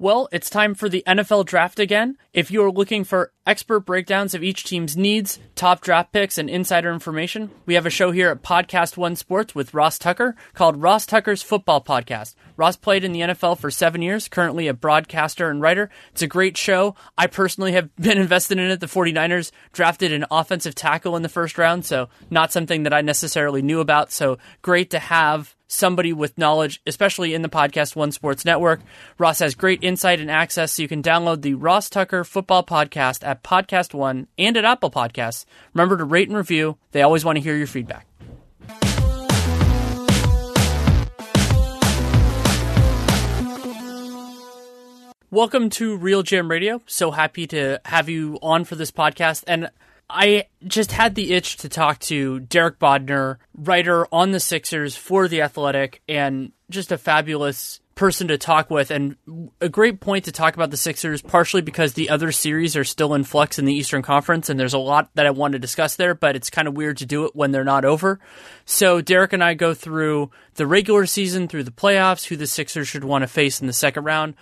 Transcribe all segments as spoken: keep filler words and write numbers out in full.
Well, it's time for the N F L draft again. If you are looking for expert breakdowns of each team's needs, top draft picks, and insider information, we have a show here at Podcast One Sports with Ross Tucker called Ross Tucker's Football Podcast. Ross played in the N F L for seven years, currently a broadcaster and writer. It's a great show. I personally have been invested in it. The 49ers drafted an offensive tackle in the first round, so not something that I necessarily knew about, so great to have somebody with knowledge, especially in the Podcast One Sports Network. Ross has great insight and access, so you can download the Ross Tucker Football Podcast at Podcast One and at Apple Podcasts. Remember to rate and review. They always want to hear your feedback. Welcome to RealGM Radio. So happy to have you on for this podcast. And I just had the itch to talk to Derek Bodner, writer on the Sixers for The Athletic, and just a fabulous person to talk with, and a great point to talk about the Sixers, partially because the other series are still in flux in the Eastern Conference, and there's a lot that I want to discuss there, but it's kind of weird to do it when they're not over. So Derek and I go through the regular season, through the playoffs, who the Sixers should want to face in the second round,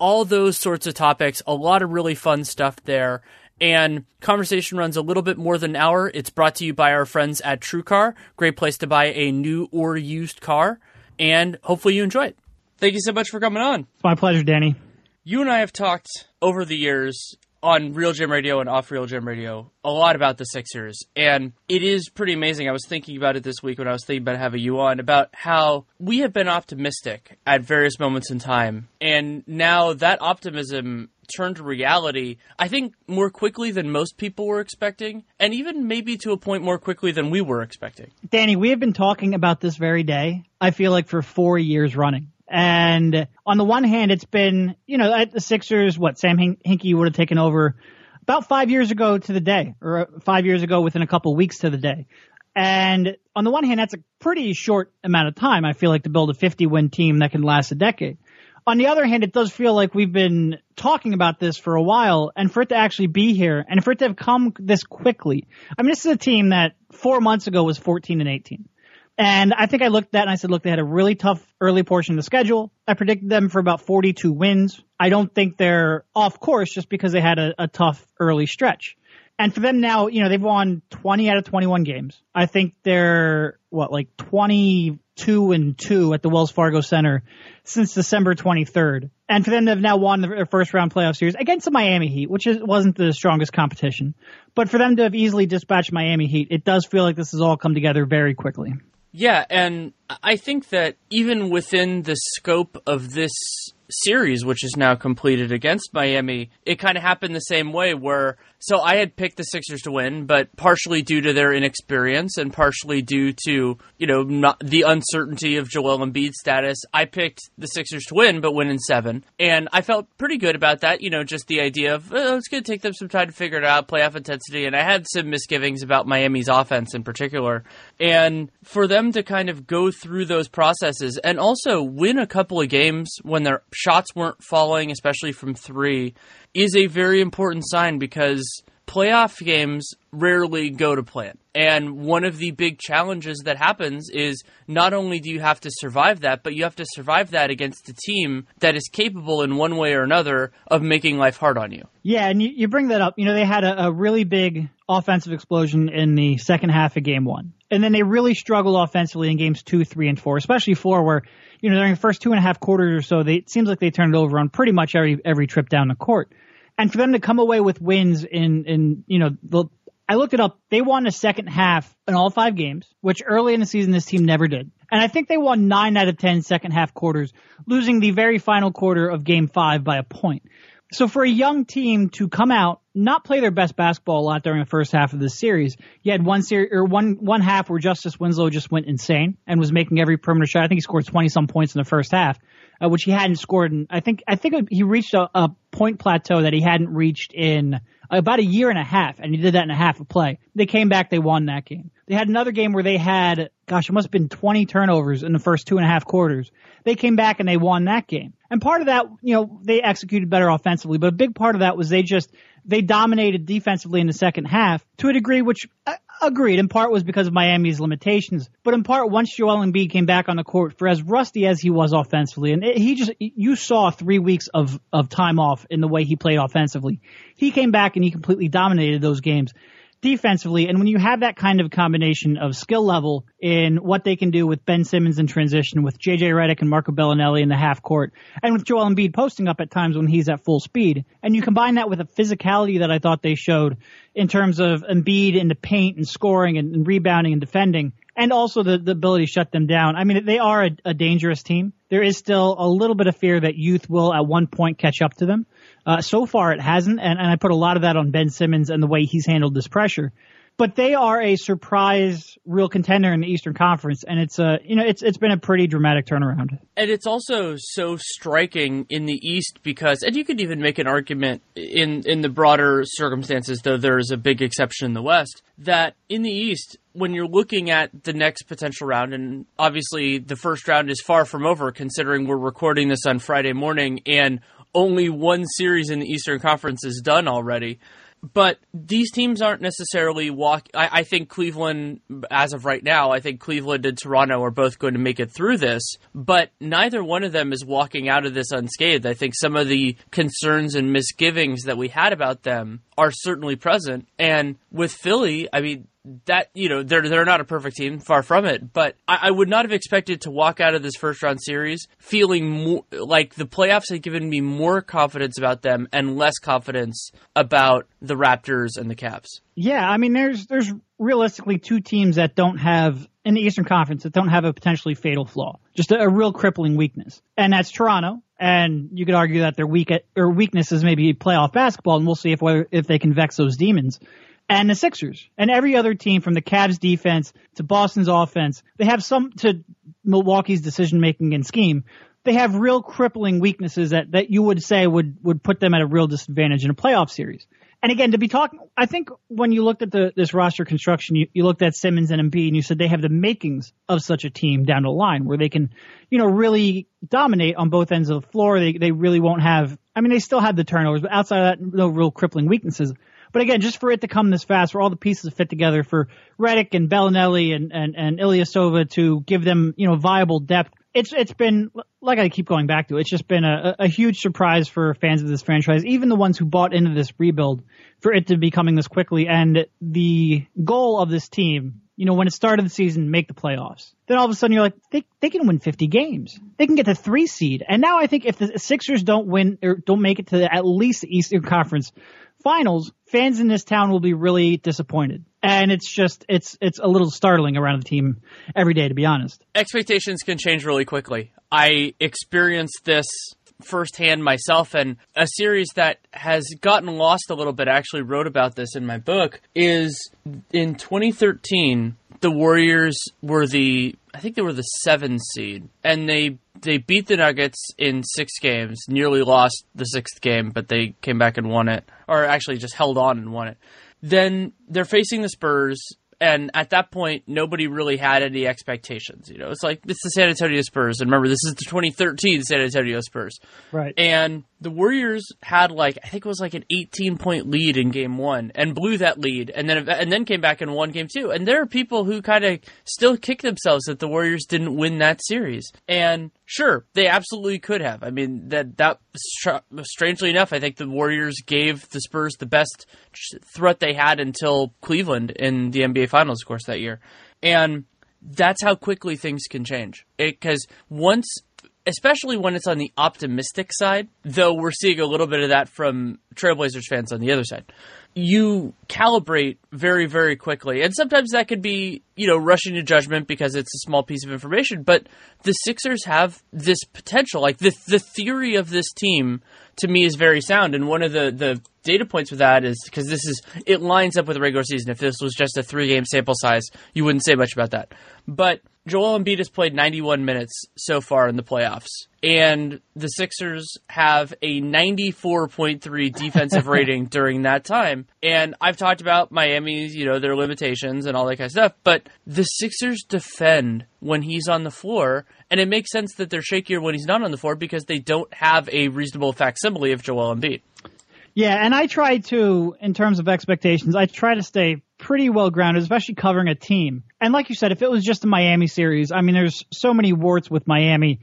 all those sorts of topics, a lot of really fun stuff there. And conversation runs a little bit more than an hour. It's brought to you by our friends at TrueCar. Great place to buy a new or used car. And hopefully you enjoy it. Thank you so much for coming on. It's my pleasure, Danny. You and I have talked over the years on RealGM Radio and off RealGM Radio a lot about the Sixers. And it is pretty amazing. I was thinking about it this week when I was thinking about having you on, about how we have been optimistic at various moments in time. And now that optimism turn to reality, I think, more quickly than most people were expecting, and even maybe to a point more quickly than we were expecting. Danny, we have been talking about this very day, I feel like, for four years running. And on the one hand, it's been, you know, at the Sixers, what, Sam Hin- Hinkie would have taken over about five years ago to the day, or five years ago within a couple weeks to the day. And on the one hand, that's a pretty short amount of time, I feel like, to build a fifty-win team that can last a decade. On the other hand, it does feel like we've been talking about this for a while, and for it to actually be here, and for it to have come this quickly. I mean, this is a team that four months ago was fourteen and eighteen. And I think I looked at that and I said, look, they had a really tough early portion of the schedule. I predicted them for about forty-two wins. I don't think they're off course just because they had a, a tough early stretch. And for them now, you know, they've won twenty out of twenty-one games. I think they're, what, like twenty-two and two at the Wells Fargo Center since December twenty-third. And for them, they've now won their first round playoff series against the Miami Heat, which is, wasn't the strongest competition. But for them to have easily dispatched Miami Heat, it does feel like this has all come together very quickly. Yeah, and I think that even within the scope of this series, which is now completed against Miami, it kind of happened the same way where, so I had picked the Sixers to win, but partially due to their inexperience and partially due to, you know, not the uncertainty of Joel Embiid's status, I picked the Sixers to win, but win in seven. And I felt pretty good about that, you know, just the idea of, oh, it's going to take them some time to figure it out, playoff intensity. And I had some misgivings about Miami's offense in particular. And for them to kind of go through those processes and also win a couple of games when they're shots weren't falling, especially from three, is a very important sign because playoff games rarely go to plan. And one of the big challenges that happens is not only do you have to survive that, but you have to survive that against a team that is capable in one way or another of making life hard on you. Yeah, and you, you bring that up. You know, they had a, a really big offensive explosion in the second half of game one. And then they really struggle offensively in games two, three, and four, especially four, where, you know, during the first two and a half quarters or so, they, it seems like they turned it over on pretty much every every trip down the court. And for them to come away with wins in, in you know, the, I looked it up. They won the second half in all five games, which early in the season this team never did. And I think they won nine out of ten second half quarters, losing the very final quarter of game five by a point. So for a young team to come out, not play their best basketball a lot during the first half of this series. You had one series or one one half where Justice Winslow just went insane and was making every perimeter shot. I think he scored twenty some points in the first half, uh, which he hadn't scored. And I think I think he reached a, a point plateau that he hadn't reached in about a year and a half, and he did that in a half of play. They came back, they won that game. They had another game where they had, gosh, it must have been twenty turnovers in the first two and a half quarters. They came back and they won that game. And part of that, you know, they executed better offensively, but a big part of that was they just they dominated defensively in the second half to a degree which I, Agreed. In part was because of Miami's limitations, but in part once Joel Embiid came back on the court, for as rusty as he was offensively, and it, he just you saw three weeks of, of time off in the way he played offensively. He came back and he completely dominated those games defensively. And when you have that kind of combination of skill level in what they can do with Ben Simmons in transition, with J J Redick and Marco Bellinelli in the half court, and with Joel Embiid posting up at times when he's at full speed, and you combine that with a physicality that I thought they showed in terms of Embiid in the paint and scoring and, and rebounding and defending, and also the, the ability to shut them down. I mean, they are a, a dangerous team. There is still a little bit of fear that youth will at one point catch up to them. Uh, so far it hasn't, and, and I put a lot of that on Ben Simmons and the way he's handled this pressure. But they are a surprise real contender in the Eastern Conference, and it's a, you know, it's it's been a pretty dramatic turnaround. And it's also so striking in the East because, and you could even make an argument in, in the broader circumstances, though there is a big exception in the West, that in the East, when you're looking at the next potential round, and obviously the first round is far from over considering we're recording this on Friday morning and only one series in the Eastern Conference is done already. But these teams aren't necessarily walk. I, I think Cleveland, as of right now, I think Cleveland and Toronto are both going to make it through this, but neither one of them is walking out of this unscathed. I think some of the concerns and misgivings that we had about them are certainly present. And with Philly, I mean, that, you know, they're they're not a perfect team, far from it, but I, I would not have expected to walk out of this first round series feeling more, like the playoffs had given me more confidence about them and less confidence about the Raptors and the Cavs. Yeah, I mean, there's there's realistically two teams that don't have, in the Eastern Conference, that don't have a potentially fatal flaw, just a, a real crippling weakness, and that's Toronto. And you could argue that their weak at, or weakness is maybe playoff basketball, and we'll see if if they can vex those demons. And the Sixers and every other team, from the Cavs defense to Boston's offense, they have some, to Milwaukee's decision making and scheme. They have real crippling weaknesses that, that you would say would, would put them at a real disadvantage in a playoff series. And again, to be talking, I think when you looked at the, this roster construction, you, you looked at Simmons and Embiid and you said they have the makings of such a team down the line where they can, you know, really dominate on both ends of the floor. They, they really won't have, I mean, they still have the turnovers, but outside of that, no real crippling weaknesses. But again, just for it to come this fast, for all the pieces to fit together, for Redick and Bellinelli and, and, and Ilyasova to give them, you know, viable depth, it's it's been, like I keep going back to, it's just been a, a huge surprise for fans of this franchise, even the ones who bought into this rebuild, for it to be coming this quickly. And the goal of this team, you know, when it started the season, make the playoffs. Then all of a sudden you're like, they they can win fifty games. They can get the three seed. And now I think if the Sixers don't win or don't make it to the, at least the Eastern Conference Finals, fans in this town will be really disappointed. And it's just, it's it's a little startling around the team every day, to be honest. Expectations can change really quickly. I experienced this firsthand myself, and a series that has gotten lost a little bit, I actually wrote about this in my book, is in twenty thirteen, the Warriors were the, I think they were the seven seed, and they they beat the Nuggets in six games, nearly lost the sixth game, but they came back and won it, or actually just held on and won it. Then they're facing the Spurs, and at that point, nobody really had any expectations. You know, it's like, it's the San Antonio Spurs, and remember, this is the twenty thirteen San Antonio Spurs. Right. And the Warriors had, like, I think it was like an eighteen-point lead in game one, and blew that lead, and then and then came back and won game two. And there are people who kind of still kick themselves that the Warriors didn't win that series. And sure, they absolutely could have. I mean, that that strangely enough, I think the Warriors gave the Spurs the best threat they had until Cleveland in the N B A Finals, of course, that year. And that's how quickly things can change. Because once, especially when it's on the optimistic side, though we're seeing a little bit of that from Trailblazers fans on the other side, you calibrate very, very quickly. And sometimes that could be, you know, rushing to judgment because it's a small piece of information. But the Sixers have this potential. Like, the the theory of this team, to me, is very sound. And one of the, the data points with that is, because this is, it lines up with the regular season. If this was just a three-game sample size, you wouldn't say much about that. But Joel Embiid has played ninety-one minutes so far in the playoffs, and the Sixers have a ninety-four point three defensive rating during that time. And I've talked about Miami's, you know, their limitations and all that kind of stuff, but the Sixers defend when he's on the floor, and it makes sense that they're shakier when he's not on the floor because they don't have a reasonable facsimile of Joel Embiid. Yeah, and I try to, in terms of expectations, I try to stay pretty well grounded, especially covering a team. And like you said, if it was just the Miami series, I mean, there's so many warts with Miami,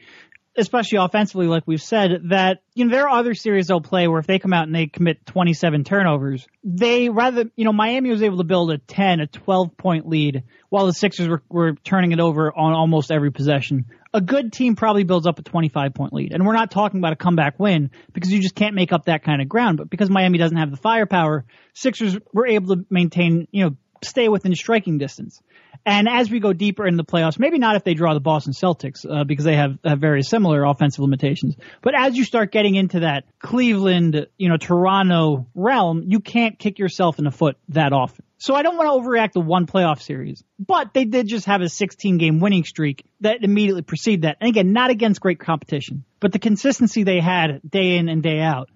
especially offensively, like we've said, that, you know, there are other series they'll play where if they come out and they commit twenty-seven turnovers, they rather, you know, Miami was able to build a ten, a twelve-point lead while the Sixers were, were turning it over on almost every possession. A good team probably builds up a twenty-five-point lead, and we're not talking about a comeback win because you just can't make up that kind of ground. But because Miami doesn't have the firepower, Sixers were able to maintain, you know, stay within striking distance. And as we go deeper in the playoffs, maybe not if they draw the Boston Celtics, uh, because they have, have very similar offensive limitations. But as you start getting into that Cleveland, you know, Toronto realm, you can't kick yourself in the foot that often. So I don't want to overreact to one playoff series, but they did just have a sixteen-game winning streak that immediately preceded that. And again, not against great competition, but the consistency they had day in and day out.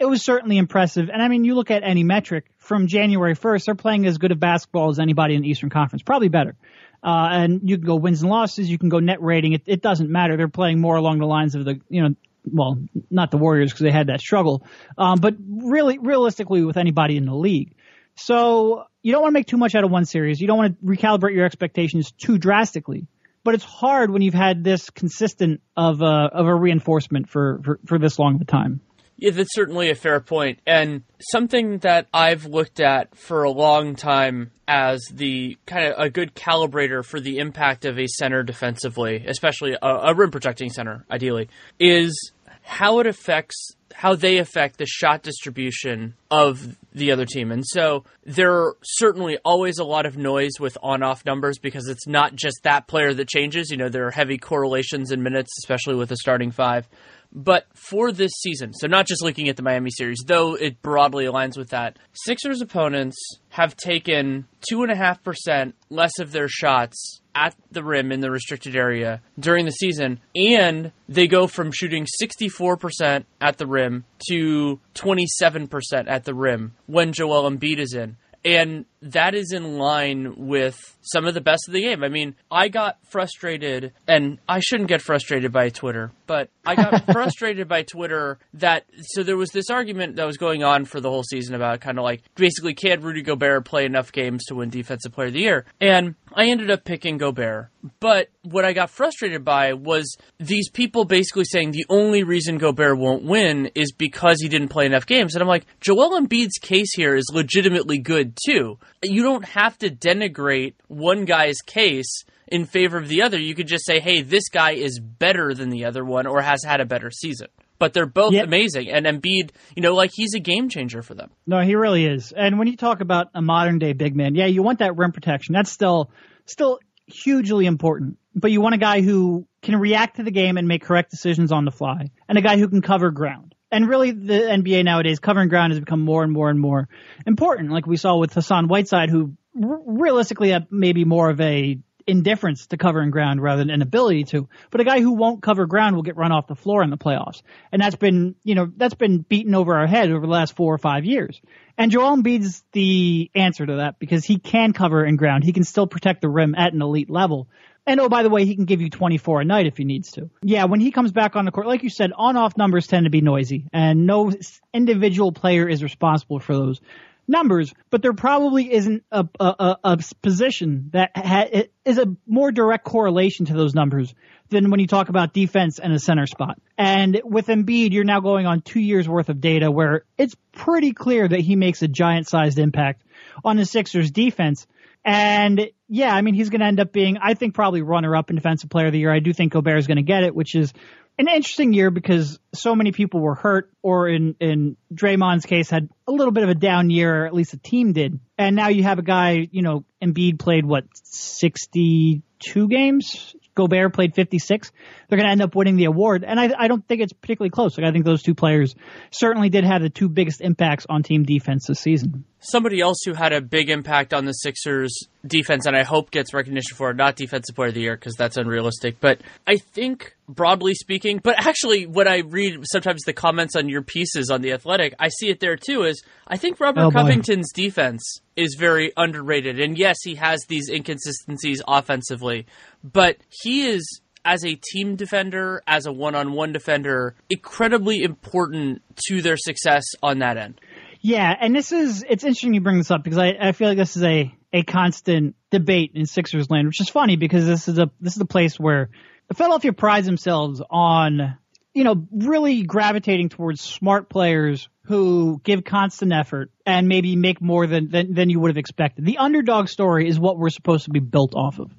It was certainly impressive. And, I mean, you look at any metric from January first, they're playing as good of basketball as anybody in the Eastern Conference, probably better. Uh, and you can go wins and losses. You can go net rating. It, it doesn't matter. They're playing more along the lines of the, you know, well, not the Warriors because they had that struggle, um, but really realistically with anybody in the league. So you don't want to make too much out of one series. You don't want to recalibrate your expectations too drastically. But it's hard when you've had this consistent of a, of a reinforcement for, for, for this long of a time. Yeah, that's certainly a fair point. And something that I've looked at for a long time as the kind of a good calibrator for the impact of a center defensively, especially a, a rim protecting center, ideally, is how it affects, how they affect the shot distribution of the other team. And so there are certainly always a lot of noise with on-off numbers because it's not just that player that changes. You know, there are heavy correlations in minutes, especially with a starting five. But for this season, so not just looking at the Miami series, though it broadly aligns with that, Sixers opponents have taken two point five percent less of their shots at the rim in the restricted area during the season, and they go from shooting sixty-four percent at the rim to twenty-seven percent at the rim when Joel Embiid is in. And that is in line with some of the best of the game. I mean, I got frustrated, and I shouldn't get frustrated by Twitter, but I got frustrated by Twitter that, so there was this argument that was going on for the whole season about kind of like, basically, can Rudy Gobert play enough games to win Defensive Player of the Year? And I ended up picking Gobert. But what I got frustrated by was these people basically saying the only reason Gobert won't win is because he didn't play enough games. And I'm like, Joel Embiid's case here is legitimately good, too. You don't have to denigrate one guy's case in favor of the other. You could just say, hey, this guy is better than the other one or has had a better season. But they're both yep. amazing. And Embiid, you know, like, he's a game changer for them. No, he really is. And when you talk about a modern-day big man, yeah, you want that rim protection. That's still still hugely important. But you want a guy who can react to the game and make correct decisions on the fly, and a guy who can cover ground. And really, the N B A nowadays, covering ground has become more and more and more important, like we saw with Hassan Whiteside, who r- realistically had maybe more of a indifference to covering ground rather than an ability to. But a guy who won't cover ground will get run off the floor in the playoffs. And that's been, you know, that's been beaten over our head over the last four or five years. And Joel Embiid's the answer to that because he can cover in ground. He can still protect the rim at an elite level. And, oh, by the way, he can give you twenty-four a night if he needs to. Yeah, when he comes back on the court, like you said, on-off numbers tend to be noisy, and no individual player is responsible for those numbers, but there probably isn't a, a, a position that ha- is a more direct correlation to those numbers than when you talk about defense and a center spot. And with Embiid, you're now going on two years' worth of data where it's pretty clear that he makes a giant-sized impact on the Sixers' defense. And, yeah, I mean, he's going to end up being, I think, probably runner-up in Defensive Player of the Year. I do think Gobert is going to get it, which is an interesting year because so many people were hurt, or in, in Draymond's case had a little bit of a down year, or at least the team did. And now you have a guy, you know, Embiid played, what, sixty-two games? Gobert played fifty-six. They're going to end up winning the award. And I, I don't think it's particularly close. Like, I think those two players certainly did have the two biggest impacts on team defense this season. Somebody else who had a big impact on the Sixers defense, and I hope gets recognition for it, not Defensive Player of the Year because that's unrealistic, but I think broadly speaking, but actually when I read sometimes the comments on your pieces on The Athletic, I see it there too, is I think Robert oh, Covington's boy. defense is very underrated. And yes, he has these inconsistencies offensively, but he is, as a team defender, as a one-on-one defender, incredibly important to their success on that end. Yeah, and this is, it's interesting you bring this up because I, I feel like this is a, a constant debate in Sixers land, which is funny because this is a this is the place where the Philadelphia prides themselves on, you know, really gravitating towards smart players who give constant effort and maybe make more than, than, than you would have expected. The underdog story is what we're supposed to be built off of.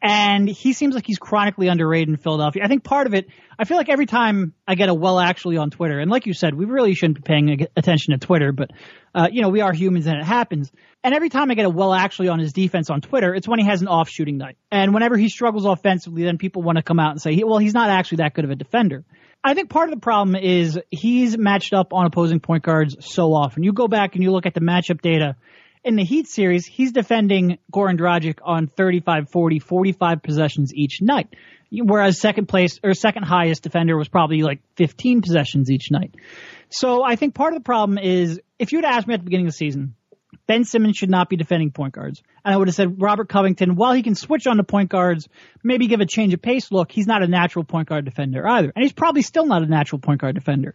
And he seems like he's chronically underrated in Philadelphia. I think part of it, I feel like every time I get a well actually on Twitter, and like you said, we really shouldn't be paying attention to Twitter, but, uh, you know, we are humans and it happens. And every time I get a well actually on his defense on Twitter, it's when he has an off shooting night. And whenever he struggles offensively, then people want to come out and say, well, he's not actually that good of a defender. I think part of the problem is he's matched up on opposing point guards so often. You go back and you look at the matchup data. In the Heat series, he's defending Goran Dragic on thirty-five, forty, forty-five possessions each night, whereas second place or second highest defender was probably like fifteen possessions each night. So I think part of the problem is, if you had asked me at the beginning of the season, Ben Simmons should not be defending point guards. And I would have said Robert Covington, while he can switch on to point guards, maybe give a change of pace look, he's not a natural point guard defender either. And he's probably still not a natural point guard defender.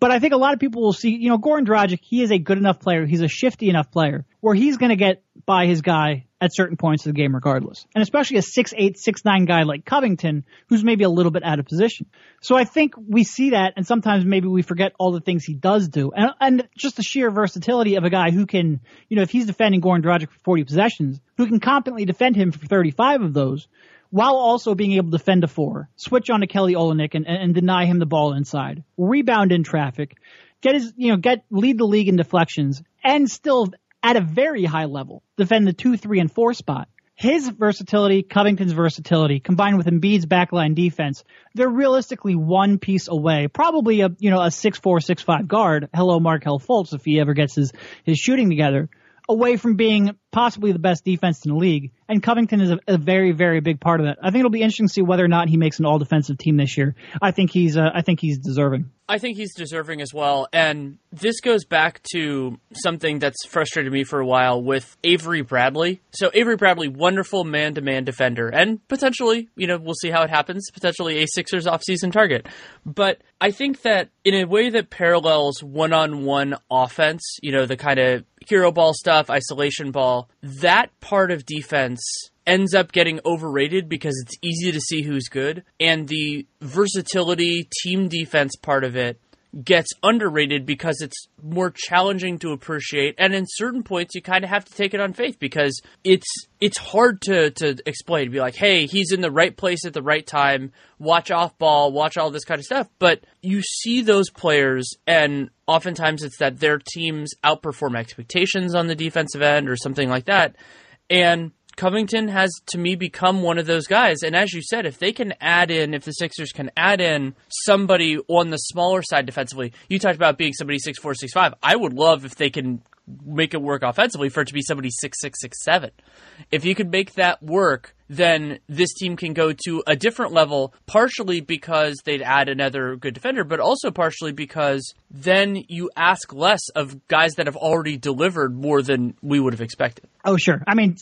But I think a lot of people will see, you know, Goran Dragic, he is a good enough player. He's a shifty enough player where he's going to get by his guy at certain points of the game regardless. And especially a six eight, six nine guy like Covington, who's maybe a little bit out of position. So I think we see that, and sometimes maybe we forget all the things he does do. And, and just the sheer versatility of a guy who can, you know, if he's defending Goran Dragic for forty possessions, who can competently defend him for thirty-five of those, while also being able to defend a four, switch on to Kelly Olynyk and, and deny him the ball inside, rebound in traffic, get his, you know, get lead the league in deflections, and still at a very high level defend the two, three, and four spot. His versatility, Covington's versatility, combined with Embiid's backline defense, they're realistically one piece away. Probably a you know a six four, six five guard. Hello, Markelle Fultz, if he ever gets his his shooting together. Away from being possibly the best defense in the league, and Covington is a, a very, very big part of that. I think it'll be interesting to see whether or not he makes an all-defensive team this year. I think he's, uh, I think he's deserving. I think he's deserving as well, and this goes back to something that's frustrated me for a while with Avery Bradley. So Avery Bradley, wonderful man-to-man defender, and potentially, you know, we'll see how it happens, potentially a Sixers offseason target. But I think that in a way that parallels one-on-one offense, you know, the kind of hero ball stuff, isolation ball, that part of defense ends up getting overrated because it's easy to see who's good. And the versatility, team defense part of it gets underrated because it's more challenging to appreciate. And in certain points, you kind of have to take it on faith because it's it's hard to, to explain. Be like, hey, he's in the right place at the right time. Watch off ball, watch all this kind of stuff. But you see those players, and oftentimes it's that their teams outperform expectations on the defensive end or something like that. And Covington has, to me, become one of those guys. And as you said, if they can add in, if the Sixers can add in somebody on the smaller side defensively, you talked about being somebody six four, six five. I would love if they can make it work offensively for it to be somebody six six, six seven. If you could make that work, then this team can go to a different level, partially because they'd add another good defender, but also partially because then you ask less of guys that have already delivered more than we would have expected. Oh, sure. I mean,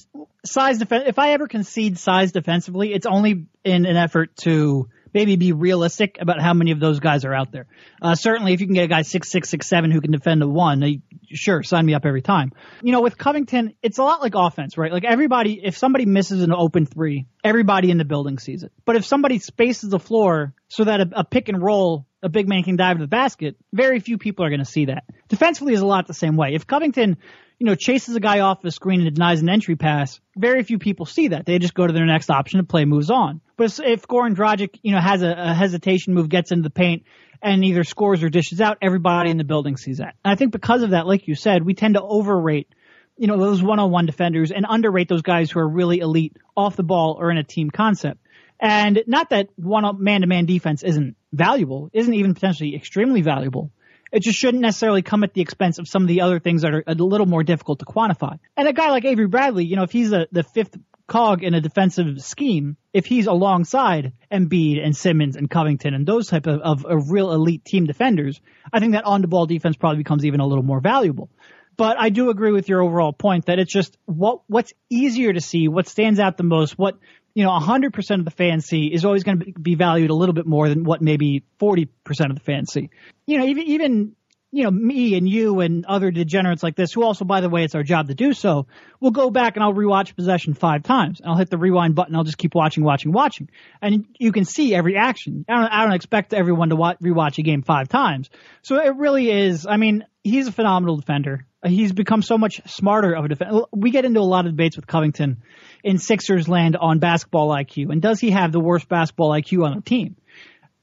size defense. If I ever concede size defensively, it's only in an effort to maybe be realistic about how many of those guys are out there. Uh, certainly, if you can get a guy six six, six seven who can defend a one, I, sure, sign me up every time. You know, with Covington, it's a lot like offense, right? Like everybody, if somebody misses an open three, everybody in the building sees it. But if somebody spaces the floor so that a, a pick and roll, a big man can dive to the basket, very few people are going to see that. Defensively is a lot the same way. If Covington, you know, chases a guy off the screen and denies an entry pass, very few people see that. They just go to their next option and play moves on. But if Goran Dragic, you know, has a, a hesitation move, gets into the paint, and either scores or dishes out, everybody in the building sees that. And I think because of that, like you said, we tend to overrate, you know, those one-on-one defenders and underrate those guys who are really elite off the ball or in a team concept. And not that one man-to-man defense isn't valuable, isn't even potentially extremely valuable. It just shouldn't necessarily come at the expense of some of the other things that are a little more difficult to quantify. And a guy like Avery Bradley, you know, if he's a, the fifth cog in a defensive scheme, if he's alongside Embiid and Simmons and Covington and those type of, of, of real elite team defenders, I think that on-the-ball defense probably becomes even a little more valuable. But I do agree with your overall point that it's just what what's easier to see, what stands out the most, what – you know, one hundred percent of the fans see is always going to be valued a little bit more than what maybe forty percent of the fans see. You know, even, even you know, me and you and other degenerates like this, who also, by the way, it's our job to do so, will go back and I'll rewatch possession five times. And I'll hit the rewind button. I'll just keep watching, watching, watching. And you can see every action. I don't, I don't expect everyone to watch, rewatch a game five times. So it really is. I mean, he's a phenomenal defender. He's become so much smarter of a defender. We get into a lot of debates with Covington in Sixers land on basketball I Q. And does he have the worst basketball I Q on the team?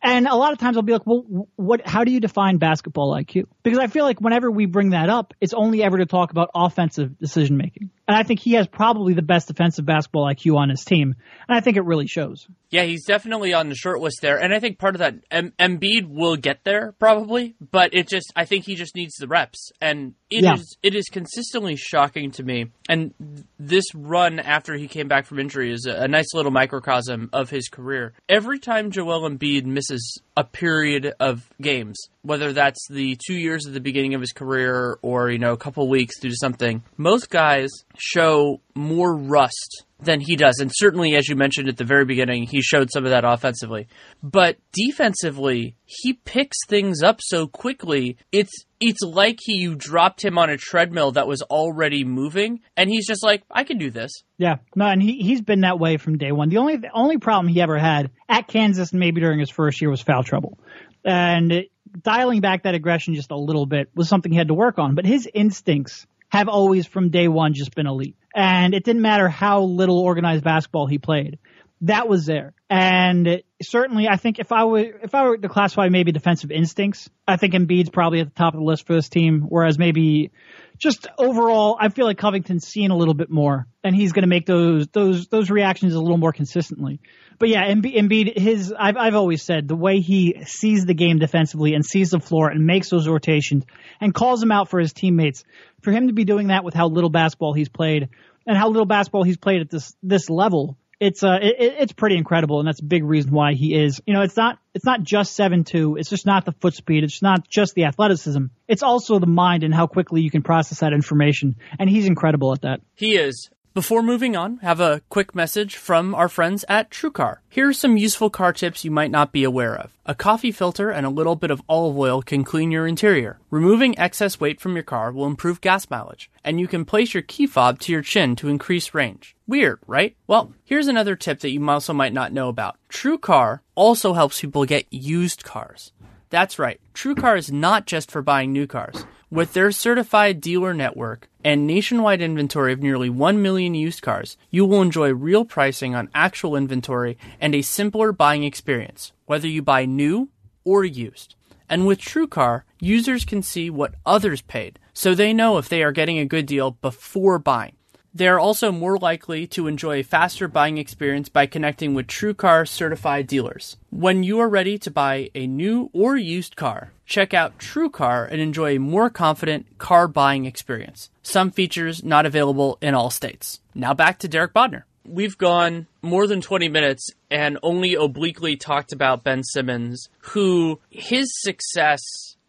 And a lot of times I'll be like, well, what? How do you define basketball I Q? Because I feel like whenever we bring that up, it's only ever to talk about offensive decision making. And I think he has probably the best defensive basketball I Q on his team. And I think it really shows. Yeah, he's definitely on the short list there. And I think part of that, M- Embiid will get there probably, but it just, I think he just needs the reps. And it yeah. is it is consistently shocking to me. And this run after he came back from injury is a, a nice little microcosm of his career. Every time Joel Embiid misses is a period of games, whether that's the two years at the beginning of his career or, you know, a couple weeks due to something, most guys show more rust than he does. And certainly, as you mentioned at the very beginning, he showed some of that offensively. But defensively, he picks things up so quickly. It's it's like he you dropped him on a treadmill that was already moving, and he's just like, I can do this. Yeah, no, and he, he's been that way from day one. The only, the only problem he ever had at Kansas, maybe during his first year, was foul trouble. And it, dialing back that aggression just a little bit was something he had to work on. But his instincts have always, from day one, just been elite. And it didn't matter how little organized basketball he played. That was there. And it, certainly, I think if I were, if I were to classify maybe defensive instincts, I think Embiid's probably at the top of the list for this team. Whereas maybe just overall, I feel like Covington's seen a little bit more, and he's going to make those, those, those reactions a little more consistently. But yeah, Embiid, his, I've, I've always said the way he sees the game defensively and sees the floor and makes those rotations and calls them out for his teammates, for him to be doing that with how little basketball he's played and how little basketball he's played at this, this level. It's uh, it, it's pretty incredible, and that's a big reason why he is. You know, it's not it's not just seven two. It's just not the foot speed. It's not just the athleticism. It's also the mind and how quickly you can process that information, and he's incredible at that. He is. Before moving on, have a quick message from our friends at TrueCar. Here are some useful car tips you might not be aware of. A coffee filter and a little bit of olive oil can clean your interior. Removing excess weight from your car will improve gas mileage, and you can place your key fob to your chin to increase range. Weird, right? Well, here's another tip that you also might not know about. TrueCar also helps people get used cars. That's right. TrueCar is not just for buying new cars. With their certified dealer network and nationwide inventory of nearly one million used cars, you will enjoy real pricing on actual inventory and a simpler buying experience, whether you buy new or used. And with TrueCar, users can see what others paid, so they know if they are getting a good deal before buying. They are also more likely to enjoy a faster buying experience by connecting with TrueCar certified dealers. When you are ready to buy a new or used car, check out TrueCar and enjoy a more confident car buying experience. Some features not available in all states. Now back to Derek Bodner. We've gone more than twenty minutes and only obliquely talked about Ben Simmons, who his success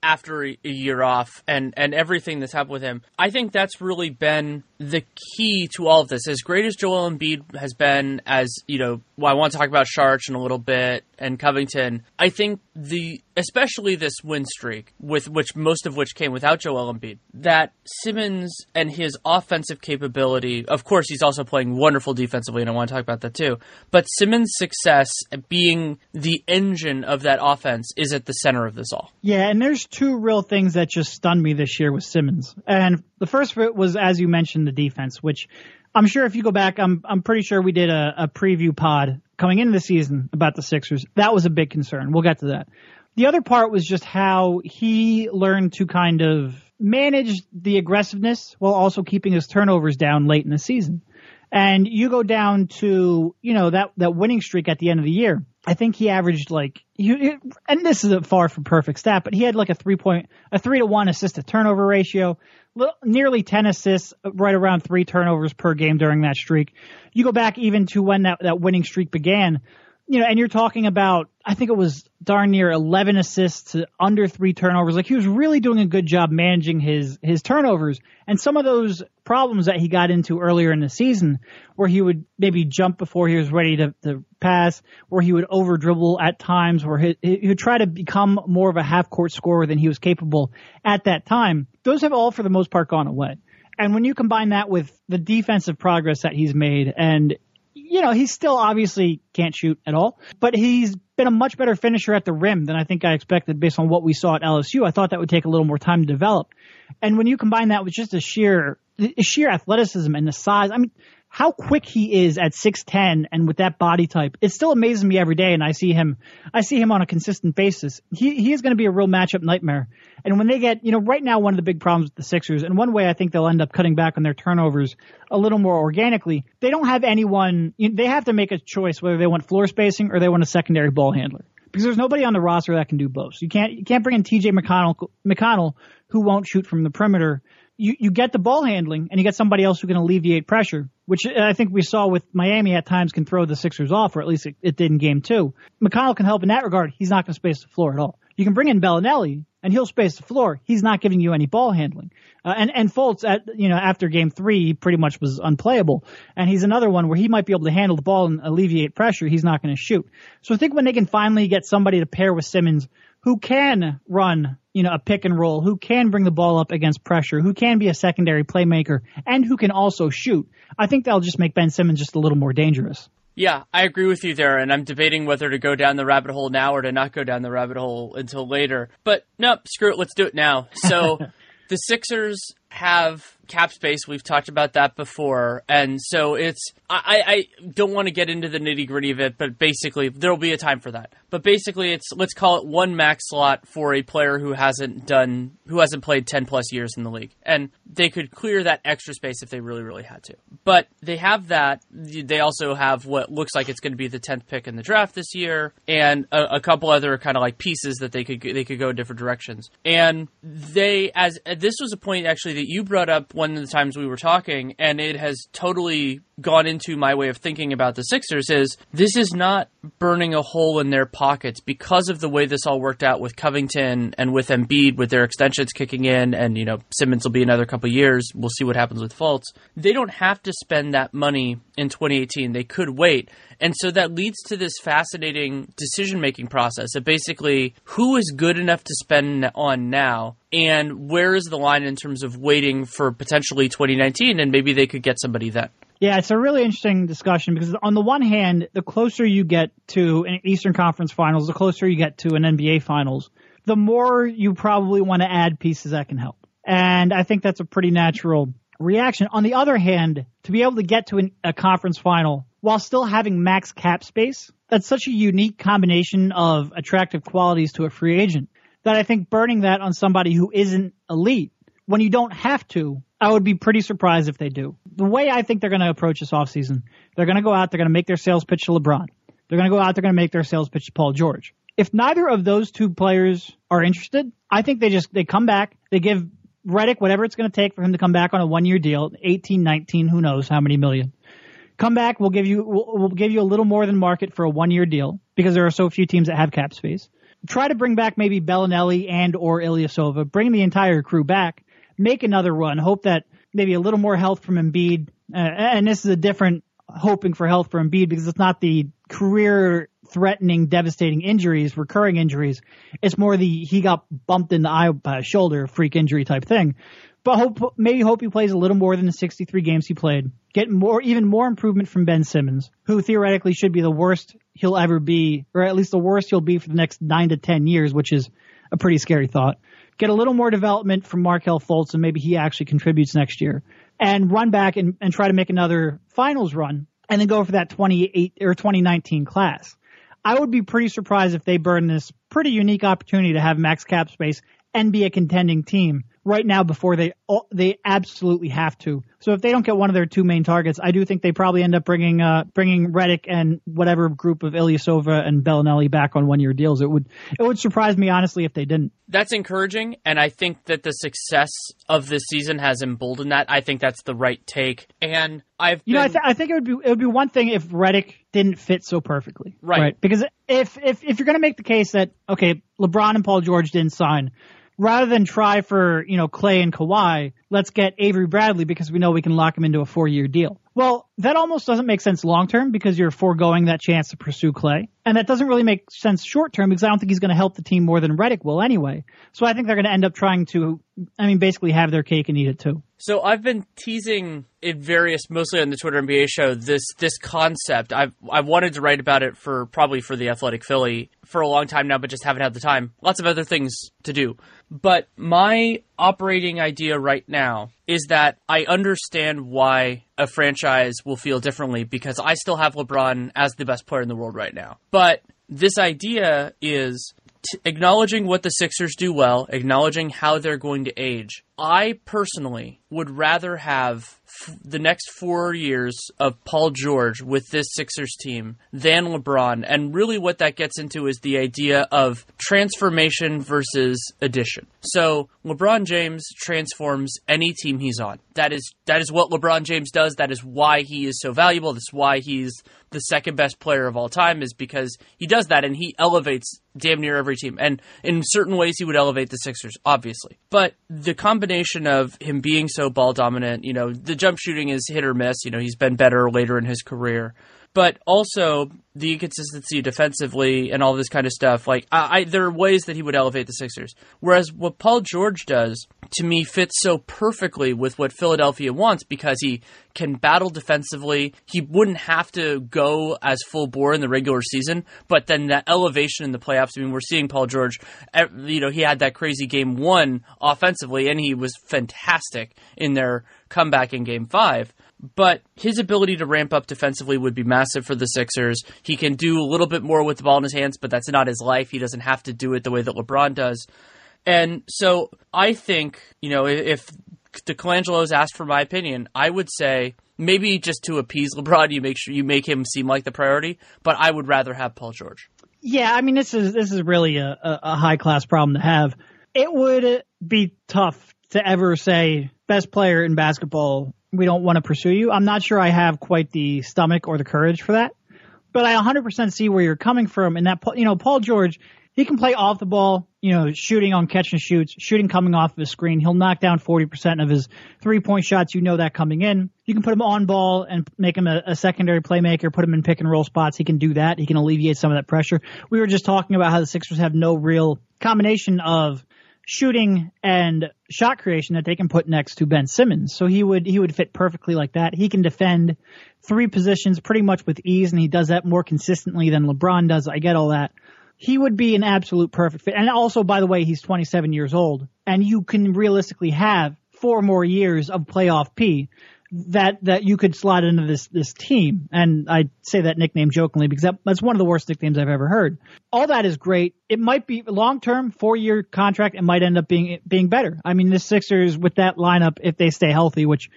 after a year off and, and everything that's happened with him. I think that's really been the key to all of this. As great as Joel Embiid has been, as, you know, well, I want to talk about Šarić in a little bit and Covington, I think the, especially this win streak, with which most of which came without Joel Embiid, that Simmons and his offensive capability, of course, he's also playing wonderful defensively, and I want to talk about that too, but Simmons' success at being the engine of that offense is at the center of this all. Yeah, and there's two real things that just stunned me this year with Simmons. And the first was, as you mentioned, the defense, which I'm sure if you go back, I'm I'm pretty sure we did a, a preview pod coming into the season about the Sixers. That was a big concern. We'll get to that. The other part was just how he learned to kind of manage the aggressiveness while also keeping his turnovers down late in the season. And you go down to, you know, that, that winning streak at the end of the year. I think he averaged like, he, and this is a far from perfect stat, but he had like a three point, a three to one assist to turnover ratio, little, nearly ten assists, right around three turnovers per game during that streak. You go back even to when that, that winning streak began. you know, and you're talking about, I think it was darn near eleven assists to under three turnovers. Like, he was really doing a good job managing his, his turnovers. And some of those problems that he got into earlier in the season, where he would maybe jump before he was ready to, to pass, where he would over dribble at times, where he, he would try to become more of a half court scorer than he was capable at that time. Those have all, for the most part, gone away. And when you combine that with the defensive progress that he's made, and you know, he still obviously can't shoot at all, but he's been a much better finisher at the rim than I think I expected based on what we saw at L S U. I thought that would take a little more time to develop. And when you combine that with just the sheer, the sheer athleticism and the size, I mean, how quick he is at six ten and with that body type, it still amazes me every day. And I see him, I see him on a consistent basis. He, he is going to be a real matchup nightmare. And when they get, you know, right now, one of the big problems with the Sixers, and one way I think they'll end up cutting back on their turnovers a little more organically, they don't have anyone, you know, they have to make a choice whether they want floor spacing or they want a secondary ball handler, because there's nobody on the roster that can do both. You can't, you can't bring in T J McConnell, McConnell, who won't shoot from the perimeter. You, you get the ball handling and you get somebody else who can alleviate pressure, which I think we saw with Miami at times can throw the Sixers off, or at least it, it did in game two. McConnell can help in that regard. He's not going to space the floor at all. You can bring in Bellinelli and he'll space the floor. He's not giving you any ball handling. Uh, and, and Fultz, at, you know, after game three, he pretty much was unplayable. And he's another one where he might be able to handle the ball and alleviate pressure. He's not going to shoot. So I think when they can finally get somebody to pair with Simmons who can run, you know, a pick and roll, who can bring the ball up against pressure, who can be a secondary playmaker, and who can also shoot, I think that'll just make Ben Simmons just a little more dangerous. Yeah, I agree with you there, and I'm debating whether to go down the rabbit hole now or to not go down the rabbit hole until later. But nope, screw it, let's do it now. So the Sixers have cap space. We've talked about that before. And so it's, I, I don't want to get into the nitty gritty of it, but basically there'll be a time for that. But basically it's, let's call it one max slot for a player who hasn't done, who hasn't played ten plus years in the league. And they could clear that extra space if they really, really had to. But they have that. They also have what looks like it's going to be the tenth pick in the draft this year, and a, a couple other kind of like pieces that they could, they could go in different directions. And they, as this was a point actually that you brought up one of the times we were talking, and it has totally gone into my way of thinking about the Sixers, is this is not burning a hole in their pockets because of the way this all worked out with Covington and with Embiid, with their extensions kicking in, and, you know, Simmons will be another couple of years. We'll see what happens with Fultz. They don't have to spend that money in twenty eighteen. They could wait. And so that leads to this fascinating decision-making process of basically who is good enough to spend on now, and where is the line in terms of waiting for potentially twenty nineteen, and maybe they could get somebody then? Yeah, it's a really interesting discussion, because on the one hand, the closer you get to an Eastern Conference Finals, the closer you get to an N B A Finals, the more you probably want to add pieces that can help. And I think that's a pretty natural reaction. On the other hand, to be able to get to an, a conference final while still having max cap space, that's such a unique combination of attractive qualities to a free agent that I think burning that on somebody who isn't elite when you don't have to, I would be pretty surprised if they do. The way I think they're going to approach this offseason, they're going to go out, they're going to make their sales pitch to LeBron. They're going to go out, they're going to make their sales pitch to Paul George. If neither of those two players are interested, I think they just, they come back, they give Redick whatever it's going to take for him to come back on a one-year deal, eighteen, nineteen, who knows how many million. Come back, we'll give you, we'll, we'll give you a little more than market for a one-year deal, because there are so few teams that have cap space. Try to bring back maybe Bellinelli and or Ilyasova. Bring the entire crew back. Make another run. Hope that maybe a little more health from Embiid. Uh, and this is a different hoping for health for Embiid, because it's not the career-threatening, devastating injuries, recurring injuries. It's more the he got bumped in the eye by a shoulder, freak injury type thing. But hope, maybe hope he plays a little more than the sixty-three games he played. Get more, even more improvement from Ben Simmons, who theoretically should be the worst he'll ever be, or at least the worst he'll be for the next nine to ten years, which is a pretty scary thought. Get a little more development from Markelle Fultz, and maybe he actually contributes next year. And run back and, and try to make another finals run, and then go for that twenty-eight or twenty nineteen class. I would be pretty surprised if they burn this pretty unique opportunity to have max cap space and be a contending team right now before they they absolutely have to. So if they don't get one of their two main targets, I do think they probably end up bringing uh, bringing Redick and whatever group of Ilyasova and Bellinelli back on one year deals. It would it would surprise me honestly if they didn't. That's encouraging, and I think that the success of this season has emboldened that. I think that's the right take, and I've you been... know I, th- I think it would be it would be one thing if Redick didn't fit so perfectly, right? right? Because if if if you're going to make the case that okay, LeBron and Paul George didn't sign. Rather than try for, you know, Clay and Kawhi, let's get Avery Bradley because we know we can lock him into a four-year deal. Well, that almost doesn't make sense long-term because you're foregoing that chance to pursue Clay. And that doesn't really make sense short-term because I don't think he's going to help the team more than Redick will anyway. So I think they're going to end up trying to, I mean, basically have their cake and eat it too. So I've been teasing it various, mostly on the Twitter N B A show, this this concept. I've, I've wanted to write about it for probably for The Athletic Philly for a long time now, but just haven't had the time. Lots of other things to do. But my operating idea right now is that I understand why a franchise will feel differently because I still have LeBron as the best player in the world right now. But this idea is t- acknowledging what the Sixers do well, acknowledging how they're going to age. I personally would rather have f- the next four years of Paul George with this Sixers team than LeBron. And really what that gets into is the idea of transformation versus addition. So LeBron James transforms any team he's on. That is that is what LeBron James does. That is why he is so valuable. That's why he's the second best player of all time is because he does that and he elevates damn near every team. And in certain ways, he would elevate the Sixers, obviously. But the combination of him being so ball dominant, you know, the jump shooting is hit or miss, you know, he's been better later in his career, but also the inconsistency defensively and all this kind of stuff. Like I, I there are ways that he would elevate the Sixers. Whereas what Paul George does to me fits so perfectly with what Philadelphia wants because he can battle defensively. He wouldn't have to go as full bore in the regular season, but then that elevation in the playoffs, I mean, we're seeing Paul George, you know, he had that crazy game one offensively and he was fantastic in their comeback in game five. But his ability to ramp up defensively would be massive for the Sixers. He can do a little bit more with the ball in his hands, but that's not his life. He doesn't have to do it the way that LeBron does. And so I think, you know, if DeColangelo's asked for my opinion, I would say maybe just to appease LeBron, you make sure you make him seem like the priority, but I would rather have Paul George. Yeah, I mean, this is this is really a, a high-class problem to have. It would be tough to ever say best player in basketball, we don't want to pursue you. I'm not sure I have quite the stomach or the courage for that, but I one hundred percent see where you're coming from. And that, you know, Paul George, he can play off the ball, you know, shooting on catch and shoots, shooting coming off of his screen. He'll knock down forty percent of his three point shots. You know that coming in. You can put him on ball and make him a, a secondary playmaker, put him in pick and roll spots. He can do that. He can alleviate some of that pressure. We were just talking about how the Sixers have no real combination of shooting and shot creation that they can put next to Ben Simmons. So he would, he would fit perfectly like that. He can defend three positions pretty much with ease, and he does that more consistently than LeBron does. I get all that. He would be an absolute perfect fit. And also, by the way, he's twenty-seven years old, and you can realistically have four more years of playoff P that, that you could slot into this, this team. And I say that nickname jokingly because that, that's one of the worst nicknames I've ever heard. All that is great. It might be long-term four-year contract. It might end up being, being better. I mean, the Sixers with that lineup, if they stay healthy, which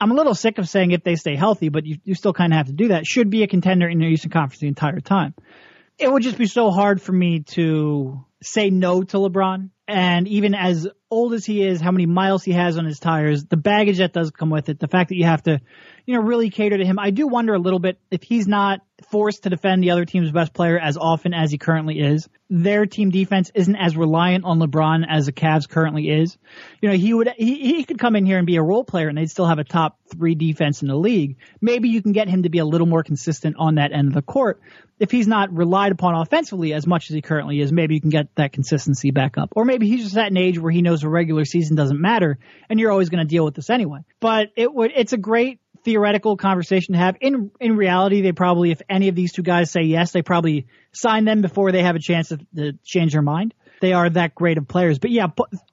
I'm a little sick of saying if they stay healthy, but you, you still kind of have to do that, should be a contender in the Eastern Conference the entire time. It would just be so hard for me to say no to LeBron. And even as old as he is, how many miles he has on his tires, the baggage that does come with it, the fact that you have to, you know, really cater to him. I do wonder a little bit if he's not forced to defend the other team's best player as often as he currently is. Their team defense isn't as reliant on LeBron as the Cavs currently is. You know, he would he, he could come in here and be a role player and they'd still have a top three defense in the league. Maybe you can get him to be a little more consistent on that end of the court. If he's not relied upon offensively as much as he currently is, maybe you can get that consistency back up. Or maybe Maybe he's just at an age where he knows a regular season doesn't matter, and you're always going to deal with this anyway. But it would it's a great theoretical conversation to have. In in reality, they probably, if any of these two guys say yes, they probably sign them before they have a chance to, to change their mind. They are that great of players. But yeah,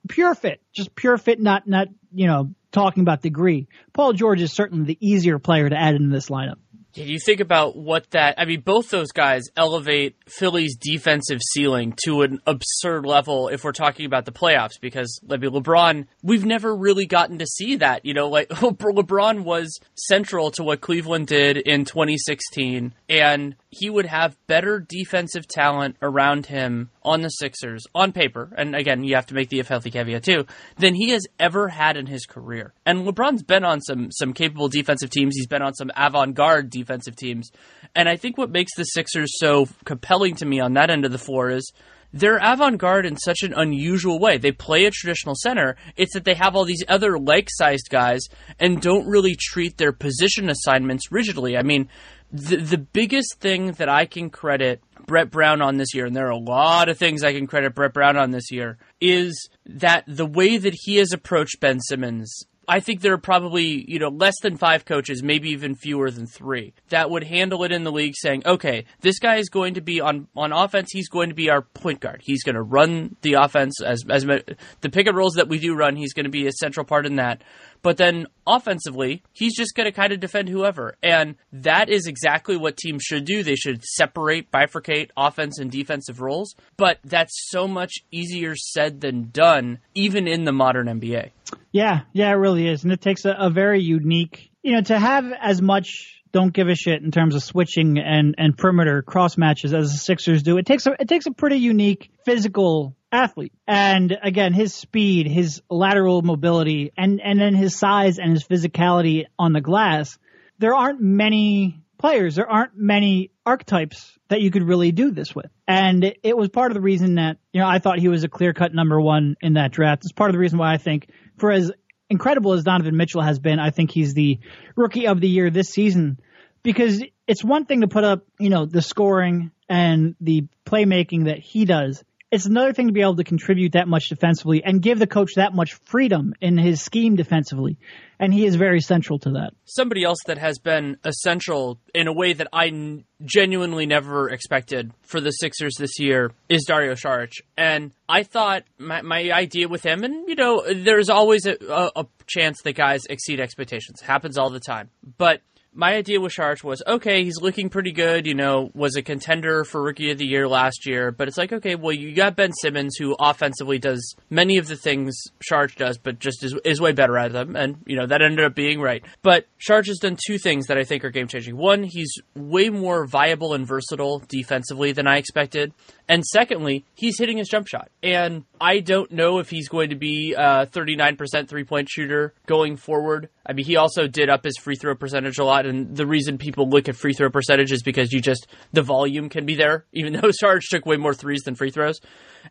pure fit, just pure fit, not not you know talking about degree. Paul George is certainly the easier player to add into this lineup. Yeah, you think about what that – I mean, both those guys elevate Philly's defensive ceiling to an absurd level if we're talking about the playoffs, because I mean, LeBron – we've never really gotten to see that. You know, like LeBron was central to what Cleveland did in twenty sixteen, and he would have better defensive talent around him on the Sixers, on paper, and again, you have to make the if healthy caveat too, than he has ever had in his career. And LeBron's been on some some capable defensive teams. He's been on some avant-garde defensive defensive teams. And I think what makes the Sixers so compelling to me on that end of the floor is they're avant-garde in such an unusual way. They play a traditional center. It's that they have all these other like-sized guys and don't really treat their position assignments rigidly. I mean, the, the biggest thing that I can credit Brett Brown on this year, and there are a lot of things I can credit Brett Brown on this year, is that the way that he has approached Ben Simmons. I think there are probably, you know, less than five coaches, maybe even fewer than three, that would handle it in the league saying, okay, this guy is going to be on, on offense. He's going to be our point guard. He's going to run the offense as, as the pick and rolls that we do run. He's going to be a central part in that. But then offensively, he's just going to kind of defend whoever. And that is exactly what teams should do. They should separate, bifurcate offense and defensive roles. But that's so much easier said than done, even in the modern N B A. Yeah, yeah, it really is. And it takes a, a very unique, you know, to have as much don't give a shit in terms of switching and, and perimeter cross matches as the Sixers do. It takes a, it takes a pretty unique physical athlete. And again, his speed, his lateral mobility, and, and then his size and his physicality on the glass. There aren't many players. There aren't many archetypes that you could really do this with. And it, it was part of the reason that, you know, I thought he was a clear-cut number one in that draft. It's part of the reason why I think, for as incredible as Donovan Mitchell has been, I think he's the rookie of the year this season, because it's one thing to put up, you know, the scoring and the playmaking that he does. It's another thing to be able to contribute that much defensively and give the coach that much freedom in his scheme defensively. And he is very central to that. Somebody else that has been essential in a way that I n- genuinely never expected for the Sixers this year is Dario Šarić. And I thought my, my idea with him, and, you know, there's always a, a, a chance that guys exceed expectations. It happens all the time. But my idea with Šarić was, okay, he's looking pretty good, you know, was a contender for Rookie of the Year last year, but it's like, okay, well, you got Ben Simmons, who offensively does many of the things Šarić does, but just is, is way better at them, and, you know, that ended up being right. But Šarić has done two things that I think are game-changing. One, he's way more viable and versatile defensively than I expected, and secondly, he's hitting his jump shot, and I don't know if he's going to be a thirty-nine percent three-point shooter going forward. I mean, he also did up his free throw percentage a lot, and the reason people look at free throw percentage is because you just, the volume can be there, even though Šarić took way more threes than free throws.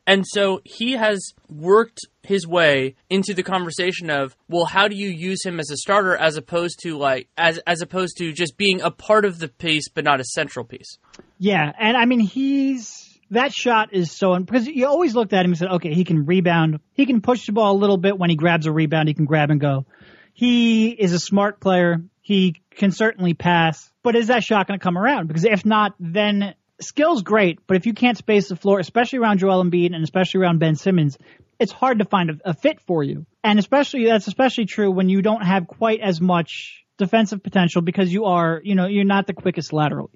And so he has worked his way into the conversation of, well, how do you use him as a starter as opposed to like as as opposed to just being a part of the piece but not a central piece? Yeah, and I mean, he's... that shot is so – because you always looked at him and said, okay, he can rebound. He can push the ball a little bit. When he grabs a rebound, he can grab and go. He is a smart player. He can certainly pass. But is that shot going to come around? Because if not, then skill's great. But if you can't space the floor, especially around Joel Embiid and especially around Ben Simmons, it's hard to find a, a fit for you. And especially that's especially true when you don't have quite as much defensive potential because you are – you know, you're not the quickest laterally.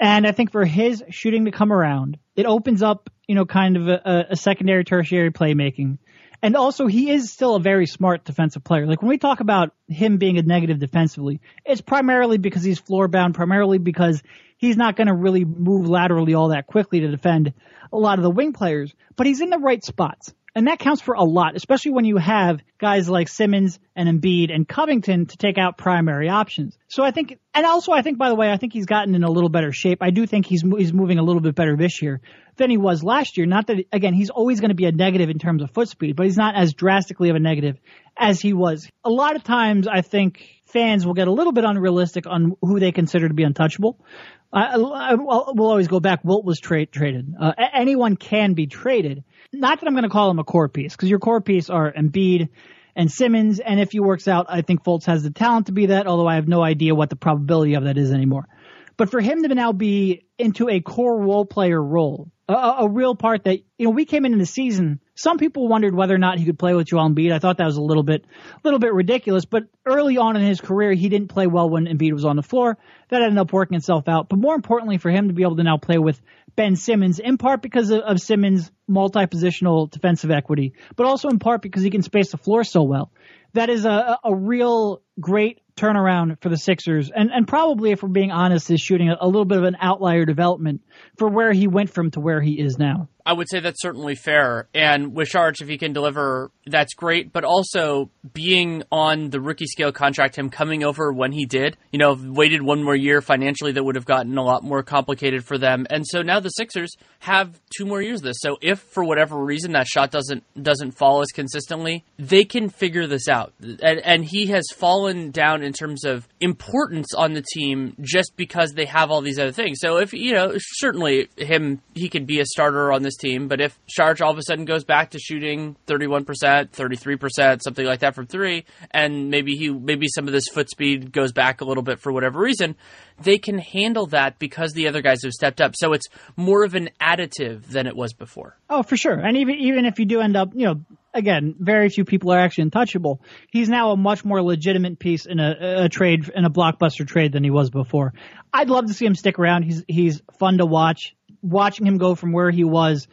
And I think for his shooting to come around, it opens up, you know, kind of a, a secondary, tertiary playmaking. And also, he is still a very smart defensive player. Like, when we talk about him being a negative defensively, it's primarily because he's floor bound, primarily because he's not going to really move laterally all that quickly to defend a lot of the wing players. But he's in the right spots. And that counts for a lot, especially when you have guys like Simmons and Embiid and Covington to take out primary options. So I think – and also I think, by the way, I think he's gotten in a little better shape. I do think he's he's moving a little bit better this year than he was last year. Not that – again, he's always going to be a negative in terms of foot speed, but he's not as drastically of a negative as he was. A lot of times I think fans will get a little bit unrealistic on who they consider to be untouchable. I, I, we'll always go back. Wilt was tra- traded. Uh, anyone can be traded. Not that I'm going to call him a core piece, because your core piece are Embiid and Simmons, and if he works out, I think Fultz has the talent to be that, although I have no idea what the probability of that is anymore. But for him to now be into a core role player role, a, a real part that, you know, we came into the season Some people wondered whether or not he could play with Joel Embiid. I thought that was a little bit, little bit ridiculous, but early on in his career, he didn't play well when Embiid was on the floor. That ended up working itself out. But more importantly for him to be able to now play with Ben Simmons, in part because of, of Simmons' multi-positional defensive equity, but also in part because he can space the floor so well. That is a, a real great turnaround for the Sixers. And, and probably, if we're being honest, is shooting a, a little bit of an outlier development for where he went from to where he is now. I would say that's certainly fair. And with Šarić, if he can deliver, that's great. But also being on the rookie scale contract, him coming over when he did, you know, waited one more year financially, that would have gotten a lot more complicated for them. And so now the Sixers have two more years of this. So if for whatever reason that shot doesn't doesn't fall as consistently, they can figure this out. And, and he has fallen down in terms of importance on the team just because they have all these other things. So if, you know, certainly him, he could be a starter on this team, but if Šarić all of a sudden goes back to shooting thirty-one percent, thirty-three percent, something like that from three, and maybe he maybe some of this foot speed goes back a little bit for whatever reason, they can handle that because the other guys have stepped up. So it's more of an additive than it was before. Oh, for sure. And even even if you do end up, you know, again, very few people are actually untouchable. He's now a much more legitimate piece in a, a trade, in a blockbuster trade, than he was before. I'd love to see him stick around. He's he's fun to watch. Watching him go from where he was,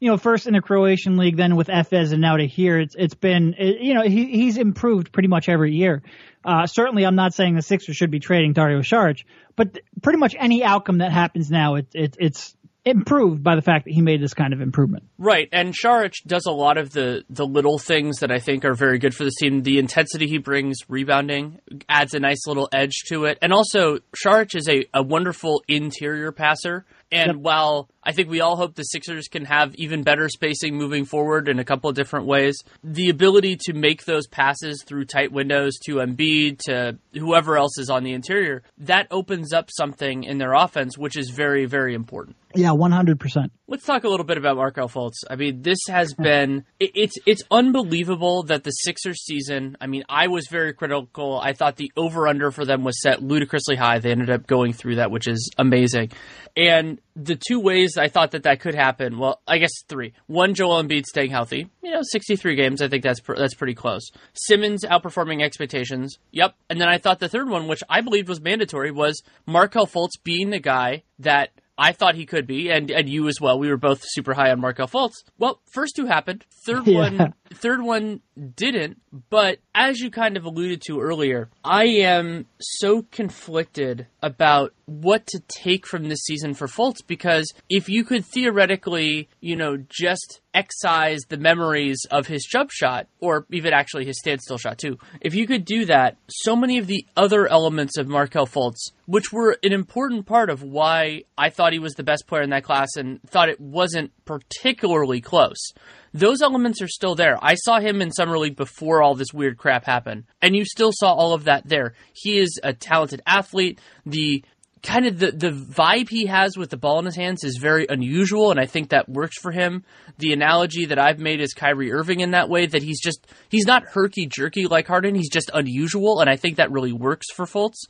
you know, first in the Croatian league, then with Efes, and now to here, it's it's been, it, you know, he he's improved pretty much every year. Uh, certainly, I'm not saying the Sixers should be trading Dario Šarić, but th- pretty much any outcome that happens now, it, it it's improved by the fact that he made this kind of improvement. Right, and Šarić does a lot of the, the little things that I think are very good for this team. The intensity he brings, rebounding, adds a nice little edge to it. And also, Šarić is a, a wonderful interior passer. And yep. While I think we all hope the Sixers can have even better spacing moving forward in a couple of different ways, the ability to make those passes through tight windows to Embiid, to whoever else is on the interior, that opens up something in their offense, which is very, very important. Yeah, one hundred percent. Let's talk a little bit about Markelle Fultz. I mean, this has been... It's it's unbelievable that the Sixers season... I mean, I was very critical. I thought the over-under for them was set ludicrously high. They ended up going through that, which is amazing. And the two ways I thought that that could happen... Well, I guess three. One, Joel Embiid staying healthy. You know, sixty-three games. I think that's pr- that's pretty close. Simmons outperforming expectations. Yep. And then I thought the third one, which I believed was mandatory, was Markelle Fultz being the guy that... I thought he could be, and, and you as well. We were both super high on Markelle Fultz. Well, first two happened. Third yeah. one third one didn't, but as you kind of alluded to earlier, I am so conflicted about what to take from this season for Fultz, because if you could theoretically, you know, just excise the memories of his jump shot, or even actually his standstill shot too, if you could do that, so many of the other elements of Markelle Fultz, which were an important part of why I thought he was the best player in that class and thought it wasn't particularly close, those elements are still there. I saw him in Summer League before all this weird crap happened, and you still saw all of that there. He is a talented athlete. The kind of the, the vibe he has with the ball in his hands is very unusual, and I think that works for him. The analogy that I've made is Kyrie Irving in that way, that he's just, he's not herky-jerky like Harden, he's just unusual, and I think that really works for Fultz.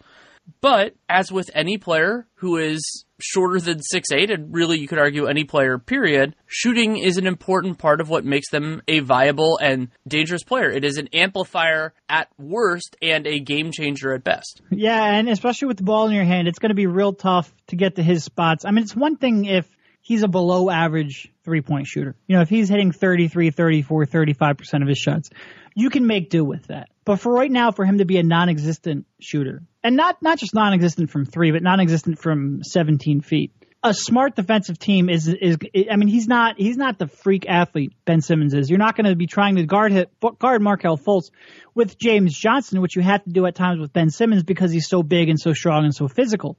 But as with any player who is shorter than six eight, and really you could argue any player, period, shooting is an important part of what makes them a viable and dangerous player. It is an amplifier at worst and a game changer at best. Yeah, and especially with the ball in your hand, it's going to be real tough to get to his spots. I mean, it's one thing if he's a below average three-point shooter. You know, if he's hitting thirty-three, thirty-four, thirty-five percent of his shots, you can make do with that. But for right now, for him to be a non-existent shooter, and not, not just non-existent from three, but non-existent from seventeen feet, a smart defensive team is, is, I mean, he's not, he's not the freak athlete Ben Simmons is. You're not going to be trying to guard hit, guard Markelle Fultz with James Johnson, which you have to do at times with Ben Simmons because he's so big and so strong and so physical.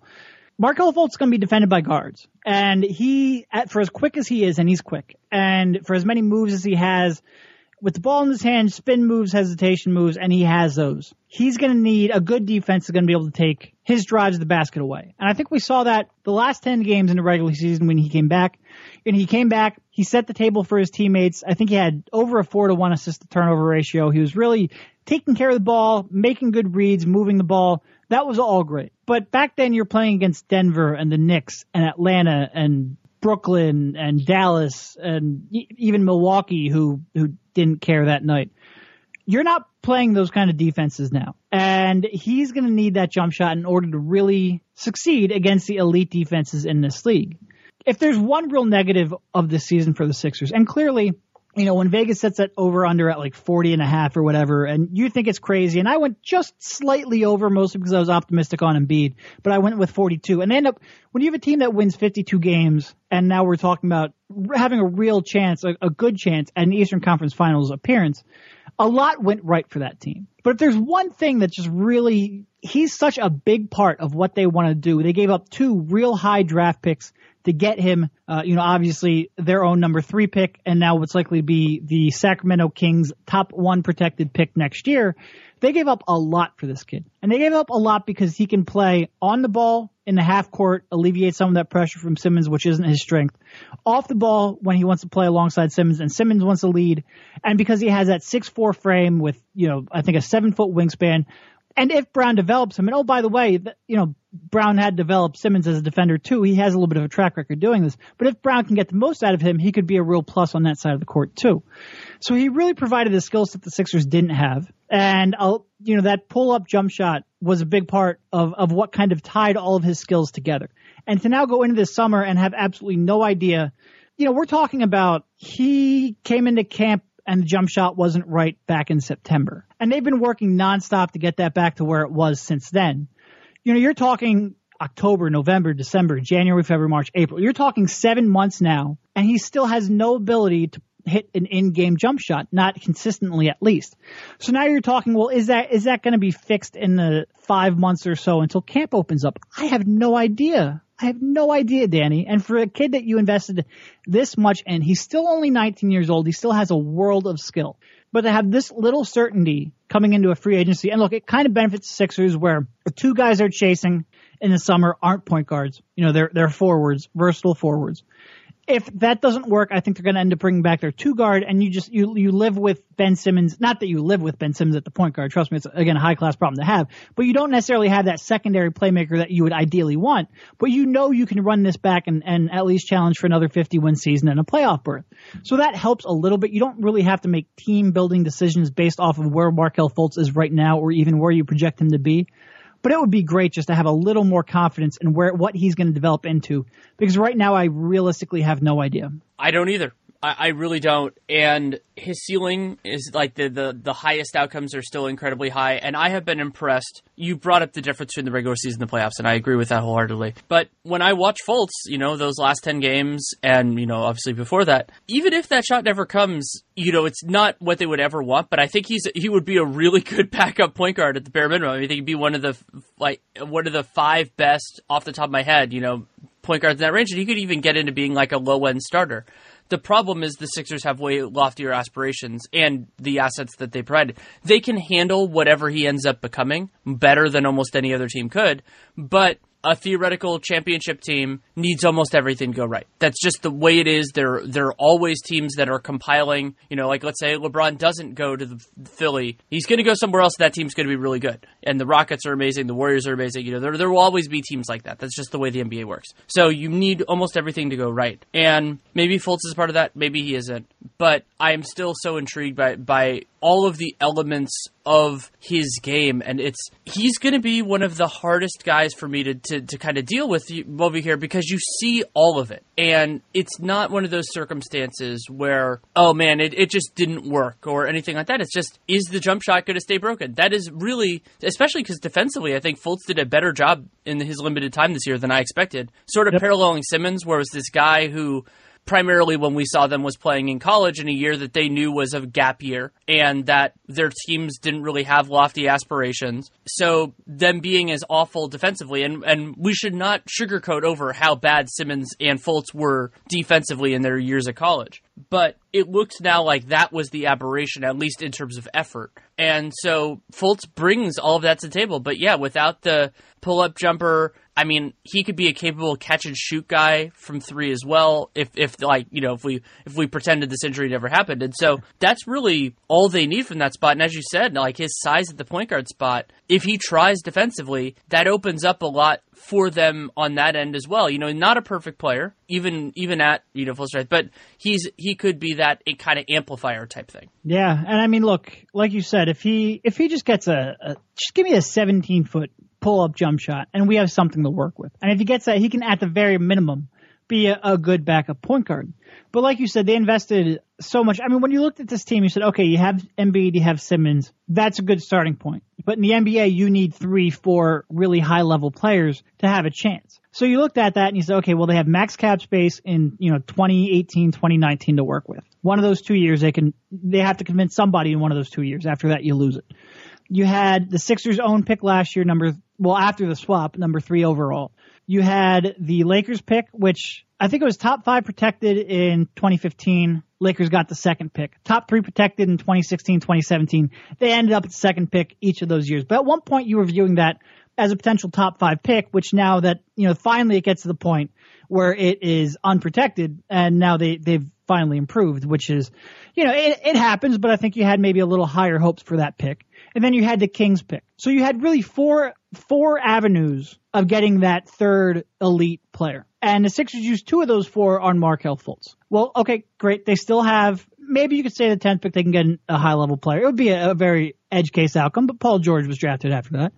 Markelle Fultz is going to be defended by guards, and he, for as quick as he is, and he's quick, and for as many moves as he has, with the ball in his hand, spin moves, hesitation moves, and he has those. He's going to need a good defense that's going to be able to take his drives to the basket away. And I think we saw that the last ten games in the regular season when he came back. And he came back, he set the table for his teammates. I think he had over a four to one assist-to-turnover ratio. He was really taking care of the ball, making good reads, moving the ball. That was all great. But back then, you're playing against Denver and the Knicks and Atlanta and Brooklyn and Dallas and even Milwaukee, who who didn't care that night. You're not playing those kind of defenses now, and he's going to need that jump shot in order to really succeed against the elite defenses in this league. If there's one real negative of this season for the Sixers, and clearly, you know, when Vegas sets that over under at like forty and a half or whatever, and you think it's crazy, and I went just slightly over, mostly because I was optimistic on Embiid, but I went with forty-two, and they end up, when you have a team that wins fifty-two games, and now we're talking about having a real chance, a, a good chance at an Eastern Conference Finals appearance, a lot went right for that team. But if there's one thing that just really, he's such a big part of what they want to do. They gave up two real high draft picks to get him, uh, you know, obviously their own number three pick, and now what's likely to be the Sacramento Kings' top one protected pick next year. They gave up a lot for this kid. And they gave up a lot because he can play on the ball in the half court, alleviate some of that pressure from Simmons, which isn't his strength, off the ball when he wants to play alongside Simmons and Simmons wants to lead. And because he has that six foot four frame with, you know, I think a seven foot wingspan. And if Brown develops him, and oh, by the way, you know, Brown had developed Simmons as a defender too. He has a little bit of a track record doing this. But if Brown can get the most out of him, he could be a real plus on that side of the court too. So he really provided the skills that the Sixers didn't have. And, I'll, you know, that pull-up jump shot was a big part of, of what kind of tied all of his skills together. And to now go into this summer and have absolutely no idea, you know, we're talking about he came into camp and the jump shot wasn't right back in September. And they've been working nonstop to get that back to where it was since then. You know, you're talking October, November, December, January, February, March, April. You're talking seven months now, and he still has no ability to hit an in-game jump shot, not consistently at least. So now you're talking, well, is that is that going to be fixed in the five months or so until camp opens up? I have no idea. I have no idea, Danny. And for a kid that you invested this much in, he's still only nineteen years old. He still has a world of skill. But to have this little certainty coming into a free agency, and look, it kind of benefits the Sixers where the two guys they're chasing in the summer aren't point guards. You know, they're they're forwards, versatile forwards. If that doesn't work, I think they're going to end up bringing back their two guard, and you just you you live with Ben Simmons. Not that you live with Ben Simmons at the point guard. Trust me, it's, again, a high-class problem to have. But you don't necessarily have that secondary playmaker that you would ideally want. But you know you can run this back and, and at least challenge for another fifty-win season and a playoff berth. So that helps a little bit. You don't really have to make team-building decisions based off of where Markelle Fultz is right now or even where you project him to be. But it would be great just to have a little more confidence in where what he's going to develop into, because right now I realistically have no idea. I don't either. I, I really don't. And his ceiling is like the, the, the highest outcomes are still incredibly high. And I have been impressed. You brought up the difference between the regular season and the playoffs, and I agree with that wholeheartedly. But when I watch Fultz, you know, those last ten games and, you know, obviously before that, even if that shot never comes, you know, it's not what they would ever want, but I think he's he would be a really good backup point guard at the bare minimum. I think he'd be one of the like one of the five best off the top of my head, you know, point guards in that range, and he could even get into being like a low-end starter. The problem is the Sixers have way loftier aspirations and the assets that they provided. They can handle whatever he ends up becoming better than almost any other team could, but a theoretical championship team needs almost everything to go right. That's just the way it is. There, there are always teams that are compiling, you know, like let's say LeBron doesn't go to the Philly. He's going to go somewhere else. That team's going to be really good. And the Rockets are amazing. The Warriors are amazing. You know, there, there will always be teams like that. That's just the way the N B A works. So you need almost everything to go right. And maybe Fultz is part of that. Maybe he isn't. But I'm still so intrigued by, by all of the elements of his game. And it's, he's going to be one of the hardest guys for me to, to, to kind of deal with over here, because you see all of it. And it's not one of those circumstances where, oh man, it, it just didn't work or anything like that. It's just, is the jump shot going to stay broken? That is really, especially because defensively, I think Fultz did a better job in his limited time this year than I expected. Sort of yep. Paralleling Simmons, where it was this guy who, primarily when we saw them, was playing in college in a year that they knew was a gap year and that their teams didn't really have lofty aspirations. So them being as awful defensively, and, and we should not sugarcoat over how bad Simmons and Fultz were defensively in their years at college. But it looks now like that was the aberration, at least in terms of effort. And so Fultz brings all of that to the table. But yeah, without the pull-up jumper, I mean, he could be a capable catch-and-shoot guy from three as well if, if like, you know, if we if we pretended this injury never happened. And so that's really all they need from that spot. And as you said, like his size at the point guard spot, if he tries defensively, that opens up a lot for them on that end as well. You know, not a perfect player, even even at, you know, full strength, but he's he could be that a kind of amplifier type thing. Yeah, and I mean, look, like you said, if he if he just gets a, a just give me a seventeen foot pull up jump shot, and we have something to work with. And if he gets that, he can at the very minimum be a, a good backup point guard. But like you said, they invested so much. I mean, when you looked at this team, you said, okay, you have Embiid, you have Simmons. That's a good starting point. But in the N B A, you need three, four really high-level players to have a chance. So you looked at that and you said, okay, well, they have max cap space in, you know, twenty eighteen, twenty nineteen to work with. One of those two years, they can they have to convince somebody in one of those two years. After that, you lose it. You had the Sixers' own pick last year, number well, after the swap, number three overall. You had the Lakers pick, which I think it was top five protected in twenty fifteen. Lakers got the second pick. Top three protected in twenty sixteen, twenty seventeen. They ended up at the second pick each of those years. But at one point, you were viewing that as a potential top five pick, which now that, you know, finally it gets to the point where it is unprotected, and now they, they've finally improved, which is, you know, it, it happens, but I think you had maybe a little higher hopes for that pick. And then you had the Kings pick. So you had really four four avenues of getting that third elite player. And the Sixers used two of those four on Markelle Fultz. Well, okay, great. They still have, maybe you could say the tenth pick, they can get a high-level player. It would be a, a very edge case outcome, but Paul George was drafted after that.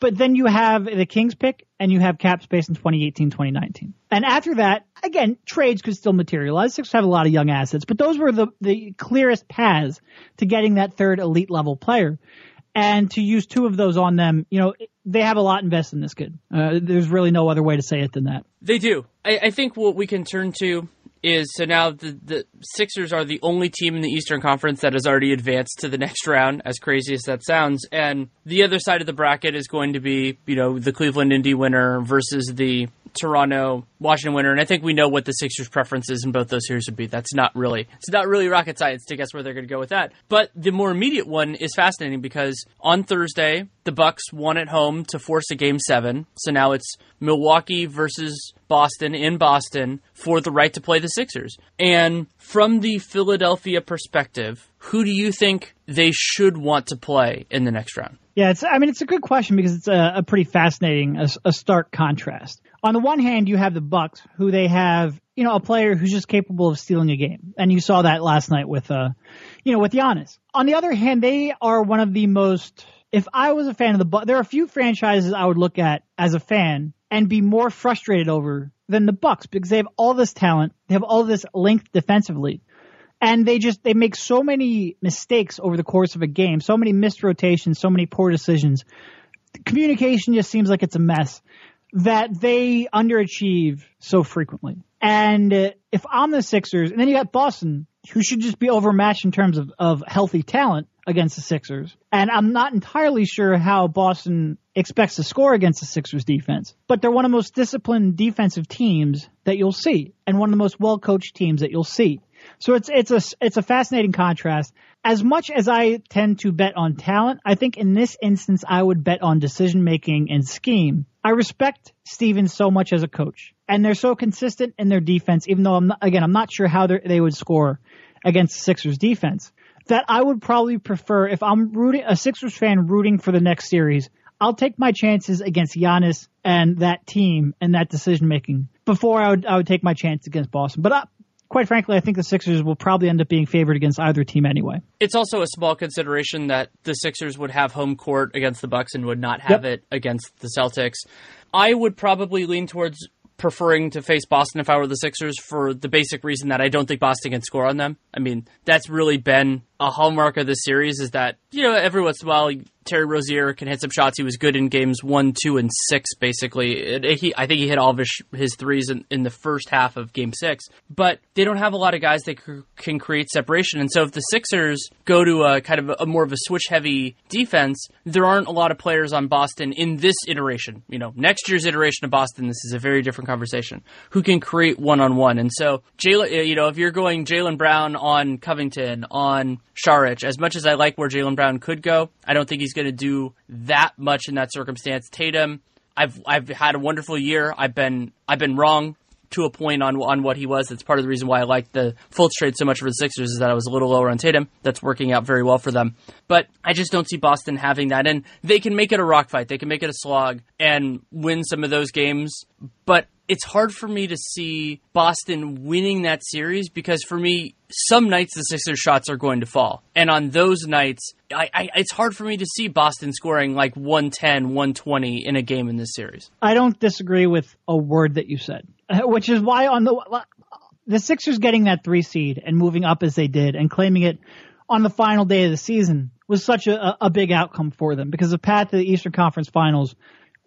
But then you have the Kings pick, and you have cap space in twenty eighteen, twenty nineteen. And after that, again, trades could still materialize. Sixers have a lot of young assets, but those were the, the clearest paths to getting that third elite-level player. And to use two of those on them, you know, they have a lot invested in this kid. Uh, there's really no other way to say it than that. They do. I, I think what we can turn to is, so now the, the Sixers are the only team in the Eastern Conference that has already advanced to the next round, as crazy as that sounds. And the other side of the bracket is going to be, you know, the Cleveland Indy winner versus the Toronto Washington winner. And I think we know what the Sixers' preferences in both those series would be. That's not really, it's not really rocket science to guess where they're going to go with that. But the more immediate one is fascinating because on Thursday, the Bucks won at home to force a game seven. So now it's Milwaukee versus Boston in Boston for the right to play the Sixers. And from the Philadelphia perspective, who do you think they should want to play in the next round? Yeah, it's, I mean, it's a good question because it's a, a pretty fascinating, a, a stark contrast. On the one hand, you have the Bucks, who they have, you know, a player who's just capable of stealing a game. And you saw that last night with, uh, you know, with Giannis. On the other hand, they are one of the most, if I was a fan of the Bucks, there are a few franchises I would look at as a fan and be more frustrated over than the Bucks because they have all this talent. They have all this length defensively. And they just, they make so many mistakes over the course of a game, so many missed rotations, so many poor decisions. Communication just seems like it's a mess that they underachieve so frequently. And if I'm the Sixers, and then you got Boston, who should just be overmatched in terms of, of healthy talent against the Sixers. And I'm not entirely sure how Boston expects to score against the Sixers defense, but they're one of the most disciplined defensive teams that you'll see and one of the most well-coached teams that you'll see. So it's it's a it's a fascinating contrast. As much as I tend to bet on talent, I think in this instance I would bet on decision making and scheme. I respect Steven so much as a coach, and they're so consistent in their defense. Even though I'm not, again I'm not sure how they would score against the Sixers defense, that I would probably prefer if I'm rooting a Sixers fan rooting for the next series. I'll take my chances against Giannis and that team and that decision making before I would I would take my chance against Boston. But I, Quite frankly, I think the Sixers will probably end up being favored against either team anyway. It's also a small consideration that the Sixers would have home court against the Bucks and would not have yep. it against the Celtics. I would probably lean towards preferring to face Boston if I were the Sixers for the basic reason that I don't think Boston can score on them. I mean, that's really been a hallmark of this series is that, you know, every once in a while, Terry Rozier can hit some shots. He was good in games one, two, and six, basically. It, it, he, I think he hit all of his, his threes in, in the first half of game six. But they don't have a lot of guys that c- can create separation. And so if the Sixers go to a kind of a, a more of a switch-heavy defense, there aren't a lot of players on Boston in this iteration. You know, next year's iteration of Boston, this is a very different conversation. Who can create one-on-one? And so, Jaylen, you know, if you're going Jaylen Brown on Covington, on Šarić, as much as I like where Jaylen Brown could go, I don't think he's going to do that much in that circumstance. Tatum, I've I've had a wonderful year. I've been I've been wrong to a point on on what he was. That's part of the reason why I liked the Fultz trade so much for the Sixers, is that I was a little lower on Tatum. That's working out very well for them. But I just don't see Boston having that. And they can make it a rock fight. They can make it a slog and win some of those games. But it's hard for me to see Boston winning that series, because for me, some nights the Sixers shots are going to fall. And on those nights, I, I, it's hard for me to see Boston scoring like one ten, one twenty in a game in this series. I don't disagree with a word that you said, which is why on the the Sixers getting that three seed and moving up as they did and claiming it on the final day of the season was such a, a big outcome for them, because the path to the Eastern Conference Finals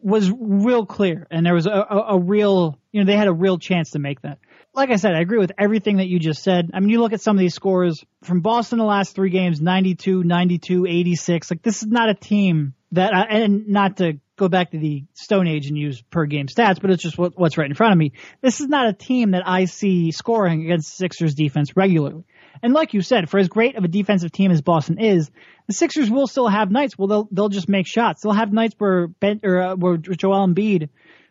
was real clear, and there was a, a, a real, you know, they had a real chance to make that. Like I said, I agree with everything that you just said. I mean, you look at some of these scores from Boston the last three games, ninety-two, ninety-two, eighty-six. Like, this is not a team that, I, and not to go back to the Stone Age and use per game stats, but it's just what, what's right in front of me. This is not a team that I see scoring against Sixers defense regularly. And like you said, for as great of a defensive team as Boston is, the Sixers will still have nights where they'll they'll just make shots. They'll have nights where Ben or uh, where Joel Embiid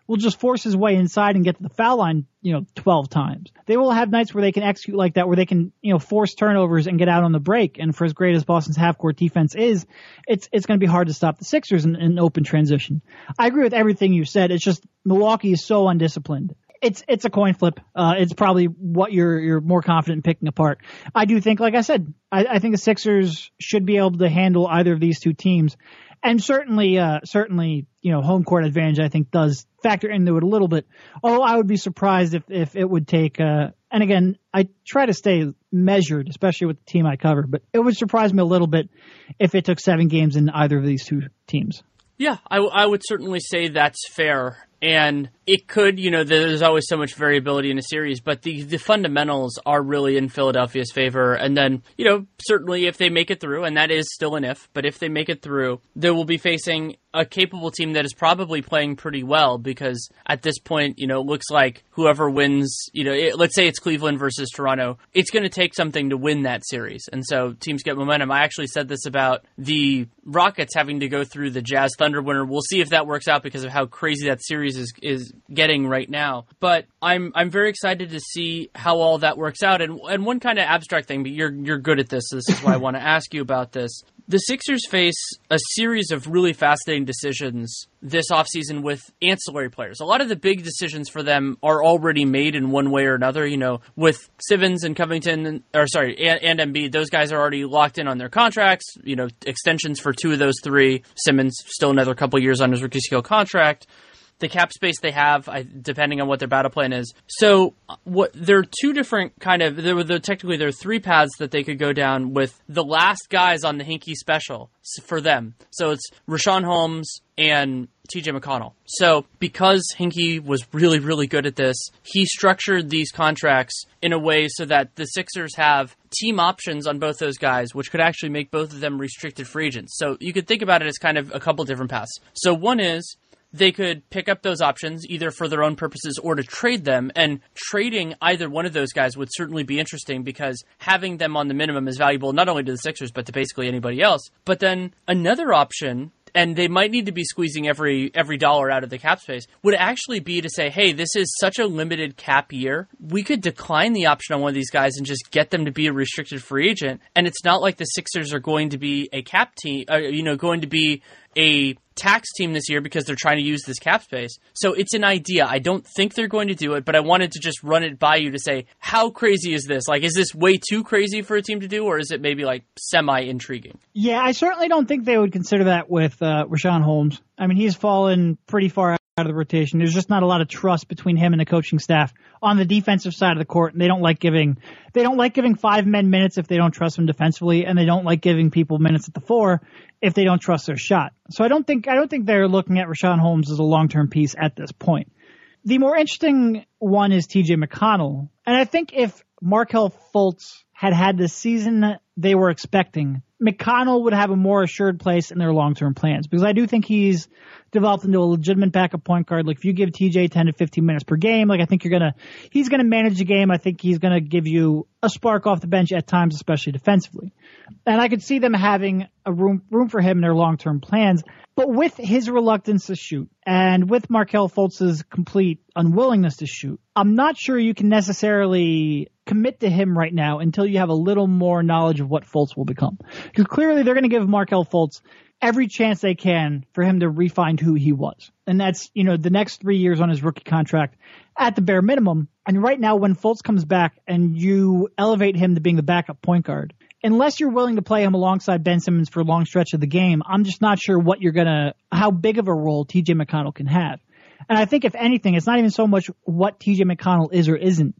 will just force his way inside and get to the foul line, you know, twelve times. They will have nights where they can execute like that, where they can, you know, force turnovers and get out on the break. And for as great as Boston's half-court defense is, it's it's going to be hard to stop the Sixers in an open transition. I agree with everything you said. It's just Milwaukee is so undisciplined. It's it's a coin flip. Uh, it's probably what you're you're more confident in picking apart. I do think, like I said, I, I think the Sixers should be able to handle either of these two teams, and certainly uh, certainly you know home court advantage I think does factor into it a little bit. Although I would be surprised if if it would take. Uh, and again, I try to stay measured, especially with the team I cover. But it would surprise me a little bit if it took seven games in either of these two teams. Yeah, I, I would certainly say that's fair. And it could, you know, there's always so much variability in a series, but the, the fundamentals are really in Philadelphia's favor. And then, you know, certainly if they make it through, and that is still an if, but if they make it through, they will be facing a capable team that is probably playing pretty well, because at this point, you know, it looks like whoever wins, you know, it, let's say it's Cleveland versus Toronto, it's going to take something to win that series. And so teams get momentum. I actually said this about the Rockets having to go through the Jazz Thunder winner. We'll see if that works out because of how crazy that series is is getting right now, but I'm I'm very excited to see how all that works out. And and one kind of abstract thing, but you're you're good at this, so this is why I want to ask you about this. The Sixers face a series of really fascinating decisions this offseason with ancillary players. A lot of the big decisions for them are already made in one way or another. You know, with Simmons and Covington, or sorry, and, and Embiid, those guys are already locked in on their contracts. You know, extensions for two of those three. Simmons still another couple years on his rookie scale contract. The cap space they have, depending on what their battle plan is. So what there are two different kind of, there were, there, technically there are three paths that they could go down with the last guys on the Hinkie special for them. So it's Rashawn Holmes and T J McConnell. So because Hinkie was really, really good at this, he structured these contracts in a way so that the Sixers have team options on both those guys, which could actually make both of them restricted free agents. So you could think about it as kind of a couple different paths. So one is, they could pick up those options either for their own purposes or to trade them. And trading either one of those guys would certainly be interesting, because having them on the minimum is valuable not only to the Sixers, but to basically anybody else. But then another option, and they might need to be squeezing every every dollar out of the cap space, would actually be to say, hey, this is such a limited cap year. We could decline the option on one of these guys and just get them to be a restricted free agent. And it's not like the Sixers are going to be a cap team, uh, you know, going to be a tax team this year because they're trying to use this cap space. So it's an idea. I don't think they're going to do it, but I wanted to just run it by you to say, how crazy is this? Like, is this way too crazy for a team to do, or is it maybe like semi-intriguing? Yeah, I certainly don't think they would consider that with uh, Rashawn Holmes. I mean, he's fallen pretty far out of the rotation. There's just not a lot of trust between him and the coaching staff on the defensive side of the court, and they don't like giving they don't like giving five men minutes if they don't trust them defensively, and they don't like giving people minutes at the four if they don't trust their shot. So I don't think I don't think they're looking at Rashawn Holmes as a long-term piece at this point. The more interesting one is T J McConnell, and I think if Markelle Fultz had had the season they were expecting, McConnell would have a more assured place in their long-term plans, because I do think he's developed into a legitimate backup point guard. Like if you give T J ten to fifteen minutes per game, like I think you're going to, he's going to manage the game. I think he's going to give you a spark off the bench at times, especially defensively. And I could see them having a room, room for him in their long-term plans. But with his reluctance to shoot and with Markelle Fultz's complete unwillingness to shoot, I'm not sure you can necessarily commit to him right now until you have a little more knowledge of what Fultz will become. Because clearly they're going to give Markelle Fultz every chance they can for him to refine who he was. And that's, you know, the next three years on his rookie contract at the bare minimum. And right now when Fultz comes back and you elevate him to being the backup point guard, unless you're willing to play him alongside Ben Simmons for a long stretch of the game, I'm just not sure what you're going to, how big of a role T J McConnell can have. And I think if anything, it's not even so much what T J McConnell is or isn't.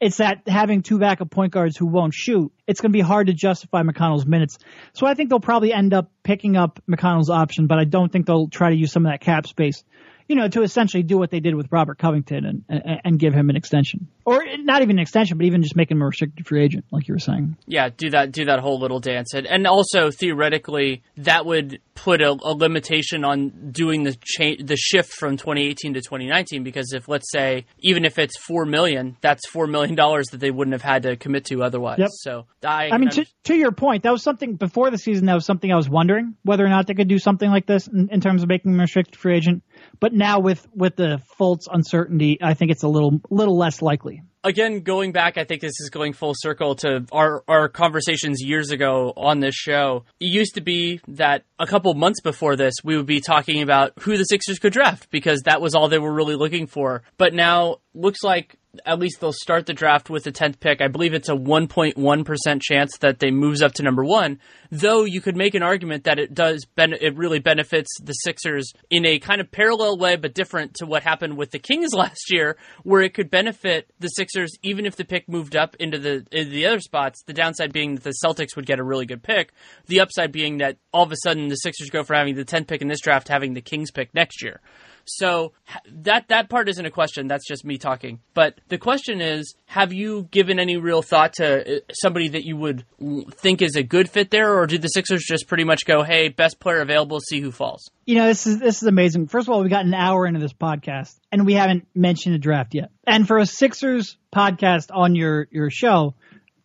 It's that having two backup point guards who won't shoot, it's going to be hard to justify McConnell's minutes. So I think they'll probably end up picking up McConnell's option, but I don't think they'll try to use some of that cap space, you know, to essentially do what they did with Robert Covington and, and, and give him an extension. Or not even an extension, but even just make him a restricted free agent, like you were saying. Yeah, do that do that whole little dance. And, and also, theoretically, that would put a, a limitation on doing the cha- the shift from twenty eighteen to twenty nineteen, because if, let's say, even if it's four million dollars, that's four million dollars that they wouldn't have had to commit to otherwise. Yep. So I, I mean, to, to your point, that was something before the season, that was something I was wondering, whether or not they could do something like this in, in terms of making him a restricted free agent. But now with, with the Fultz uncertainty, I think it's a little little less likely. Again, going back, I think this is going full circle to our, our conversations years ago on this show. It used to be that a couple months before this, we would be talking about who the Sixers could draft because that was all they were really looking for. But now looks like at least they'll start the draft with the tenth pick. I believe it's a one point one percent chance that they moves up to number one, though you could make an argument that it does ben- it really benefits the Sixers in a kind of parallel way, but different to what happened with the Kings last year, where it could benefit the Sixers even if the pick moved up into the, into the other spots, the downside being that the Celtics would get a really good pick, the upside being that all of a sudden the Sixers go from having the tenth pick in this draft to having the Kings pick next year. So that that part isn't a question. That's just me talking. But the question is, have you given any real thought to somebody that you would think is a good fit there? Or do the Sixers just pretty much go, hey, best player available, see who falls? You know, this is this is amazing. First of all, we got an hour into this podcast, and we haven't mentioned a draft yet. And for a Sixers podcast on your, your show,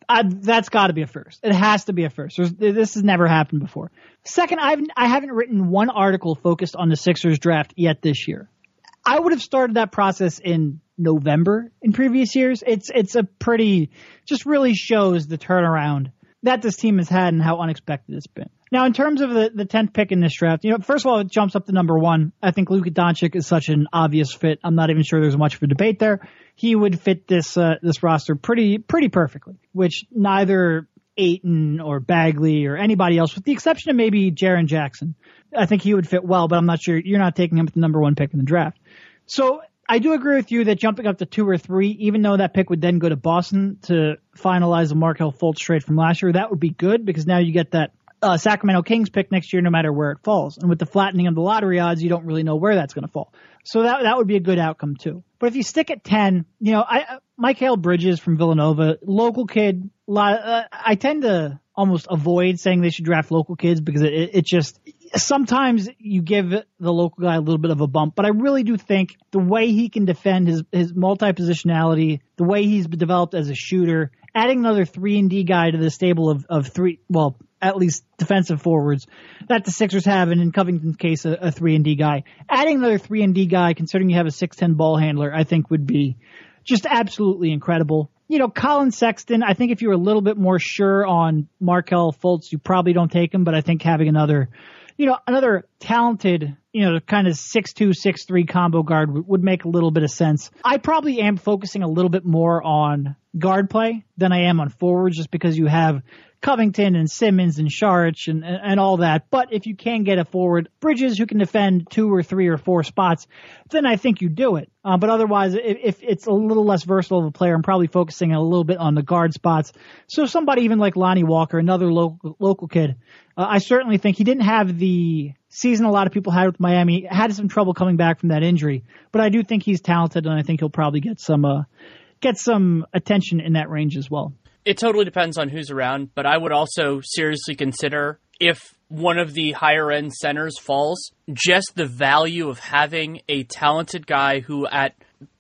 I, that's got to be a first. It has to be a first. There's, this has never happened before. Second, I've, I haven't written one article focused on the Sixers draft yet this year. I would have started that process in November in previous years. It's it's a pretty – just really shows the turnaround that this team has had and how unexpected it's been. Now, in terms of the, the tenth pick in this draft, you know, first of all, it jumps up to number one. I think Luka Doncic is such an obvious fit. I'm not even sure there's much of a debate there. He would fit this uh, this roster pretty pretty perfectly, which neither Ayton or Bagley or anybody else, with the exception of maybe Jaren Jackson, I think he would fit well, but I'm not sure. You're not taking him at the number one pick in the draft. So I do agree with you that jumping up to two or three, even though that pick would then go to Boston to finalize the Markelle Fultz trade from last year, that would be good because now you get that Uh, Sacramento Kings pick next year, no matter where it falls. And with the flattening of the lottery odds, you don't really know where that's going to fall. So that that would be a good outcome too. But if you stick at ten, you know, I uh, Mikal Bridges from Villanova, local kid. Lot, uh, I tend to almost avoid saying they should draft local kids because it, it, it just sometimes you give the local guy a little bit of a bump. But I really do think the way he can defend his his multi-positionality, the way he's developed as a shooter, adding another three and D guy to the stable of of three, well, at least defensive forwards that the Sixers have, and in Covington's case, a, a three and D guy. Adding another three and D guy, considering you have a six ten ball handler, I think would be just absolutely incredible. You know, Colin Sexton, I think if you were a little bit more sure on Markelle Fultz, you probably don't take him, but I think having another, you know, another talented, you know, kind of six two, six three combo guard w- would make a little bit of sense. I probably am focusing a little bit more on guard play than I am on forwards, just because you have Covington and Simmons and Šarić and, and, and all that. But if you can get a forward, Bridges, who can defend two or three or four spots, then I think you do it. Uh, but otherwise, if, if it's a little less versatile of a player, I'm probably focusing a little bit on the guard spots. So somebody even like Lonnie Walker, another local, local kid, uh, I certainly think he didn't have the season a lot of people had with Miami, had some trouble coming back from that injury. But I do think he's talented, and I think he'll probably get some uh, get some attention in that range as well. it totally depends on who's around, but I would also seriously consider if one of the higher end centers falls, just the value of having a talented guy who at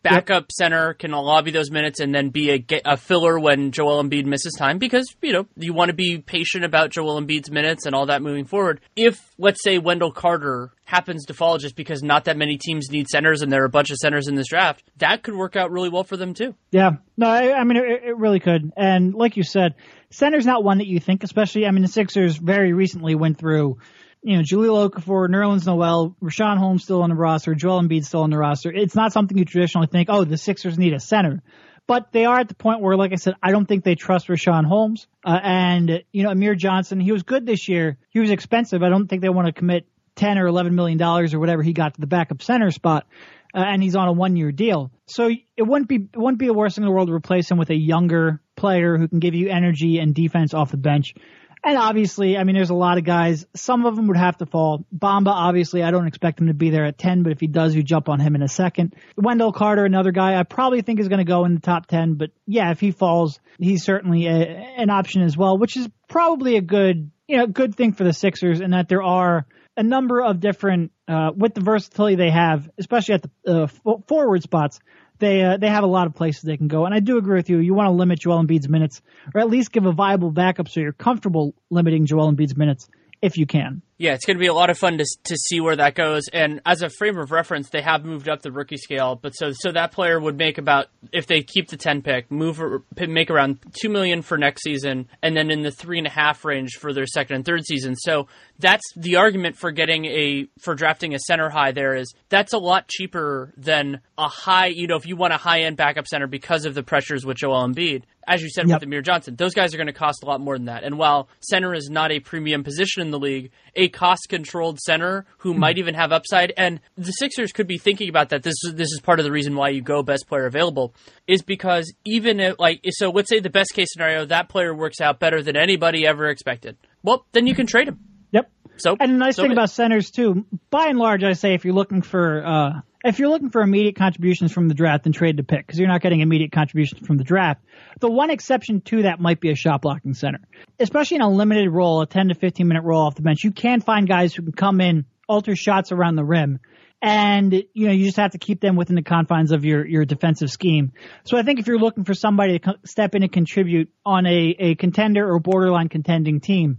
backup yep. center can lobby those minutes and then be a, a filler when Joel Embiid misses time, because, you know, you want to be patient about Joel Embiid's minutes and all that moving forward. If, let's say, Wendell Carter happens to fall just because not that many teams need centers and there are a bunch of centers in this draft, that could work out really well for them too. Yeah. No, I, I mean, it, it really could. And like you said, center's not one that you think, especially, I mean, the Sixers very recently went through, you know, Jahlil Okafor, Nerlens Noel, Rashawn Holmes still on the roster, Joel Embiid still on the roster. It's not something you traditionally think, oh, the Sixers need a center. But they are at the point where, like I said, I don't think they trust Rashawn Holmes. Uh, and, you know, Amir Johnson, he was good this year. He was expensive. I don't think they want to commit ten or eleven million dollars or whatever he got to the backup center spot. Uh, and he's on a one-year deal. So it wouldn't be it wouldn't be the worst thing in the world to replace him with a younger player who can give you energy and defense off the bench. And obviously, I mean, there's a lot of guys. Some of them would have to fall. Bamba, obviously, I don't expect him to be there at ten, but if he does, you jump on him in a second. Wendell Carter, another guy I probably think is going to go in the top ten, but yeah, if he falls, he's certainly a, an option as well, which is probably a good, you know, good thing for the Sixers in that there are a number of different, uh, with the versatility they have, especially at the uh, forward spots. They uh, they have a lot of places they can go. And I do agree with you. You want to limit Joel Embiid's minutes, or at least give a viable backup so you're comfortable limiting Joel Embiid's minutes if you can. Yeah, it's going to be a lot of fun to to see where that goes. And as a frame of reference, they have moved up the rookie scale. But so so that player would make about, if they keep the ten pick, move make around two million dollars for next season, and then in the three and a half range for their second and third season. So that's the argument for getting a for drafting a center high. There is that's a lot cheaper than a high. You know, if you want a high end backup center because of the pressures with Joel Embiid, as you said yep. with Amir Johnson, those guys are going to cost a lot more than that. And while center is not a premium position in the league, a cost-controlled center who might even have upside, and the Sixers could be thinking about that. This is this is part of the reason why you go best player available, is because even if, like, so let's say the best case scenario, that player works out better than anybody ever expected. Well, then you can trade him. Yep. So and the nice so thing it. about centers too, by and large, I say if you're looking for uh, if you're looking for immediate contributions from the draft, then trade the pick because you're not getting immediate contributions from the draft. The one exception to that might be a shot blocking center, especially in a limited role, a ten to fifteen minute role off the bench. You can find guys who can come in, alter shots around the rim, and you know you just have to keep them within the confines of your your defensive scheme. So I think if you're looking for somebody to step in and contribute on a a contender or borderline contending team,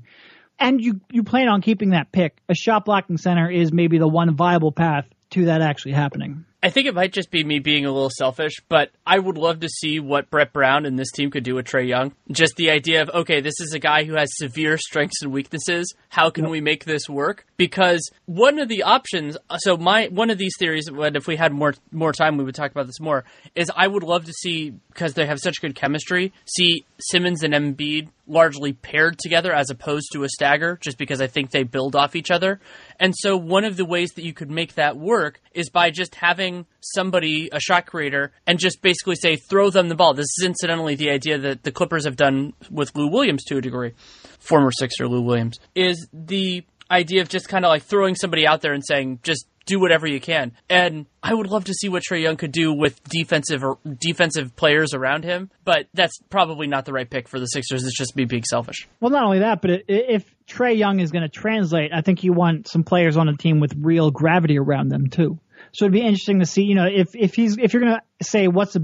and you you plan on keeping that pick, a shot blocking center is maybe the one viable path to that actually happening. I think it might just be me being a little selfish, but I would love to see what Brett Brown and this team could do with Trae Young. Just the idea of, okay, this is a guy who has severe strengths and weaknesses. How can yep. we make this work? Because one of the options, so my one of these theories, and if we had more more time, we would talk about this more, is I would love to see, because they have such good chemistry, see Simmons and Embiid largely paired together as opposed to a stagger, just because I think they build off each other. And so one of the ways that you could make that work is by just having somebody, a shot creator, and just basically say, throw them the ball. This is incidentally the idea that the Clippers have done with Lou Williams to a degree, former Sixer Lou Williams, is the idea of just kind of like throwing somebody out there and saying, just do whatever you can. And I would love to see what Trae Young could do with defensive or defensive players around him, but that's probably not the right pick for the Sixers. It's just me being selfish. Well, not only that, but if Trae Young is going to translate, I think you want some players on a team with real gravity around them too. So it'd be interesting to see, you know, if if he's if you're going to say what's a,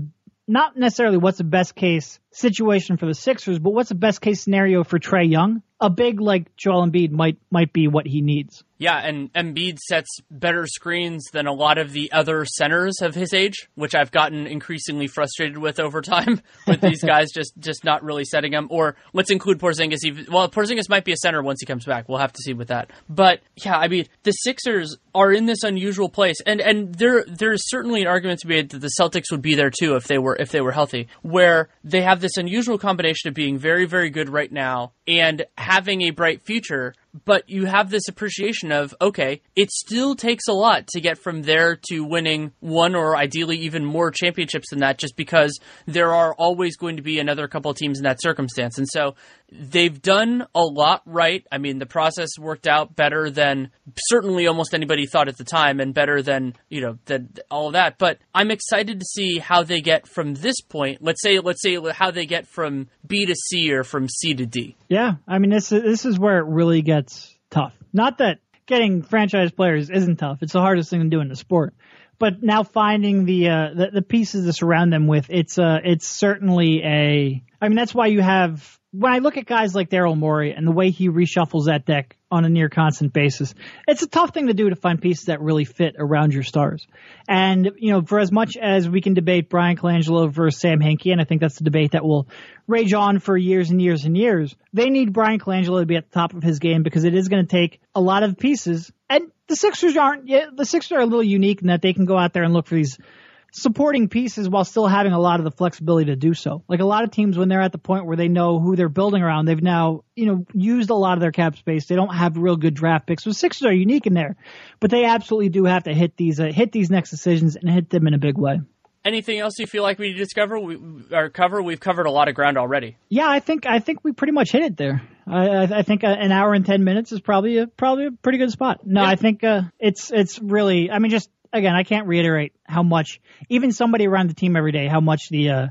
not necessarily what's the best case situation for the Sixers, but what's the best case scenario for Trae Young? A big like Joel Embiid might might be what he needs. Yeah, and Embiid sets better screens than a lot of the other centers of his age, which I've gotten increasingly frustrated with over time, with these guys just, just not really setting them. Or let's include Porzingis. Even, well, Porzingis might be a center once he comes back. We'll have to see with that. But yeah, I mean, the Sixers are in this unusual place, and and there there's certainly an argument to be made that the Celtics would be there too if they were if they were healthy, where they have this unusual combination of being very, very good right now and having a bright future, But you have this appreciation of, okay, it still takes a lot to get from there to winning one or ideally even more championships than that, just because there are always going to be another couple of teams in that circumstance. And so they've done a lot right. I mean, the process worked out better than certainly almost anybody thought at the time, and better than, you know, than all of that. But I'm excited to see how they get from this point. Let's say, let's say how they get from B to C or from C to D. Yeah. I mean, this, this is where it really gets tough. Not that getting franchise players isn't tough. It's the hardest thing to do in the sport. But now finding the uh, the, the pieces to surround them with, it's uh, it's certainly a... I mean, that's why you have... When I look at guys like Daryl Morey and the way he reshuffles that deck on a near-constant basis, it's a tough thing to do to find pieces that really fit around your stars. And, you know, for as much as we can debate Brian Colangelo versus Sam Hinkie, and I think that's the debate that will rage on for years and years and years, they need Brian Colangelo to be at the top of his game, because it is going to take a lot of pieces. And the Sixers aren't – the Sixers are a little unique in that they can go out there and look for these – supporting pieces while still having a lot of the flexibility to do so. Like a lot of teams, when they're at the point where they know who they're building around, they've now, you know, used a lot of their cap space. They don't have real good draft picks. So Sixers are unique in there, but they absolutely do have to hit these, uh, hit these next decisions and hit them in a big way. Anything else you feel like we need to discover we, or cover? We've covered a lot of ground already. Yeah, I think I think we pretty much hit it there. I, I think an hour and ten minutes is probably a, probably a pretty good spot. No, yeah. I think uh, it's it's really, I mean, just again, I can't reiterate how much, even somebody around the team every day, how much the uh,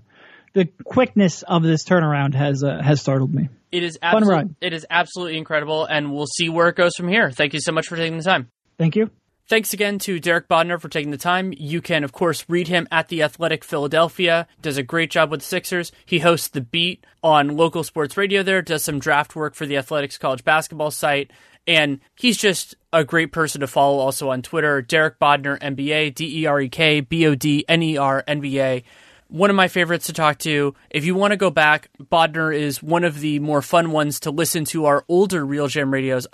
the quickness of this turnaround has uh, has startled me. It is absolutely, it is absolutely incredible, and we'll see where it goes from here. Thank you so much for taking the time. Thank you. Thanks again to Derek Bodner for taking the time. You can, of course, read him at The Athletic Philadelphia. Does a great job with the Sixers. He hosts The Beat on local sports radio there, does some draft work for The Athletic's college basketball site, and he's just a great person to follow also on Twitter. Derek Bodner, N B A, D E R E K B O D N E R N B A. One of my favorites to talk to. If you want to go back, Bodner is one of the more fun ones to listen to our older RealGM radios,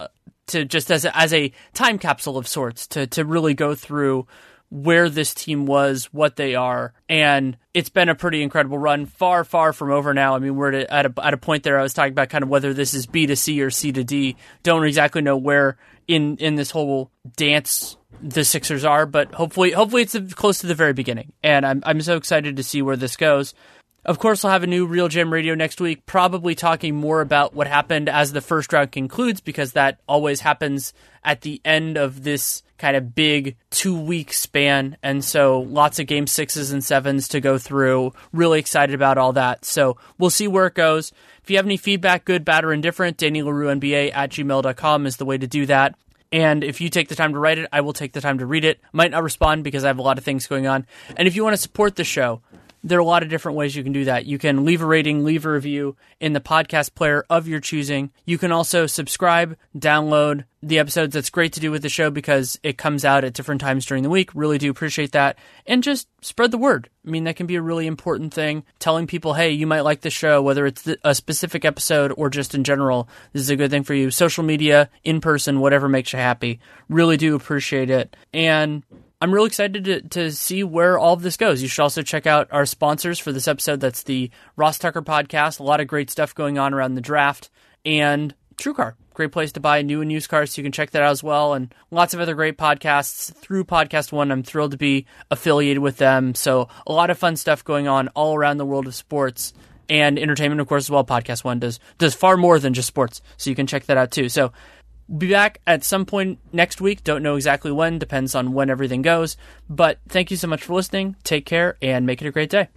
to just as a, as a time capsule of sorts, to to really go through where this team was, what they are, and it's been a pretty incredible run. Far, far from over now. I mean, we're at a, at a point there. I was talking about kind of whether this is B to C or C to D. Don't exactly know where in, in this whole dance the Sixers are, but hopefully, hopefully it's close to the very beginning. And I'm I'm so excited to see where this goes. Of course, I'll have a new Real G M Radio next week, probably talking more about what happened as the first round concludes, because that always happens at the end of this kind of big two-week span. And so lots of game sixes and sevens to go through. Really excited about all that. So we'll see where it goes. If you have any feedback, good, bad, or indifferent, Danny Leroux, N B A, at gmail dot com is the way to do that. And if you take the time to write it, I will take the time to read it. Might not respond because I have a lot of things going on. And if you want to support the show, there are a lot of different ways you can do that. You can leave a rating, leave a review in the podcast player of your choosing. You can also subscribe, download the episodes. That's great to do with the show because it comes out at different times during the week. Really do appreciate that. And just spread the word. I mean, that can be a really important thing. Telling people, hey, you might like the show, whether it's a specific episode or just in general. This is a good thing for you. Social media, in person, whatever makes you happy. Really do appreciate it. And I'm really excited to, to see where all of this goes. You should also check out our sponsors for this episode. That's the Ross Tucker Podcast. A lot of great stuff going on around the draft. And TrueCar, great place to buy new and used cars. So you can check that out as well. And lots of other great podcasts through Podcast One. I'm thrilled to be affiliated with them. So a lot of fun stuff going on all around the world of sports and entertainment, of course, as well. Podcast One does, does far more than just sports. So you can check that out too. So we'll be back at some point next week. Don't know exactly when. Depends on when everything goes. But thank you so much for listening. Take care and make it a great day.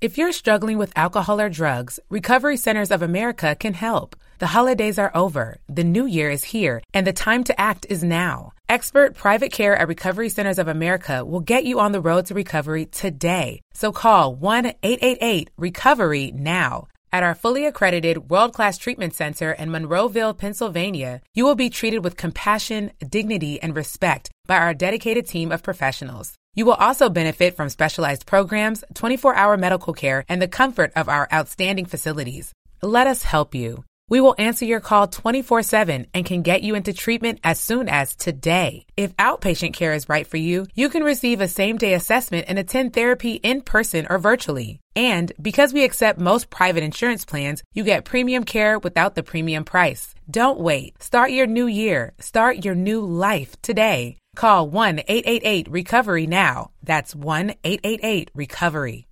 If you're struggling with alcohol or drugs, Recovery Centers of America can help. The holidays are over, the new year is here, and the time to act is now. Expert private care at Recovery Centers of America will get you on the road to recovery today. So call one eight eight eight recovery now. At our fully accredited world-class treatment center in Monroeville, Pennsylvania, you will be treated with compassion, dignity, and respect by our dedicated team of professionals. You will also benefit from specialized programs, twenty-four hour medical care, and the comfort of our outstanding facilities. Let us help you. We will answer your call twenty-four seven and can get you into treatment as soon as today. If outpatient care is right for you, you can receive a same-day assessment and attend therapy in person or virtually. And because we accept most private insurance plans, you get premium care without the premium price. Don't wait. Start your new year. Start your new life today. Call one eight eight eight recovery now. That's one eight eight eight recovery.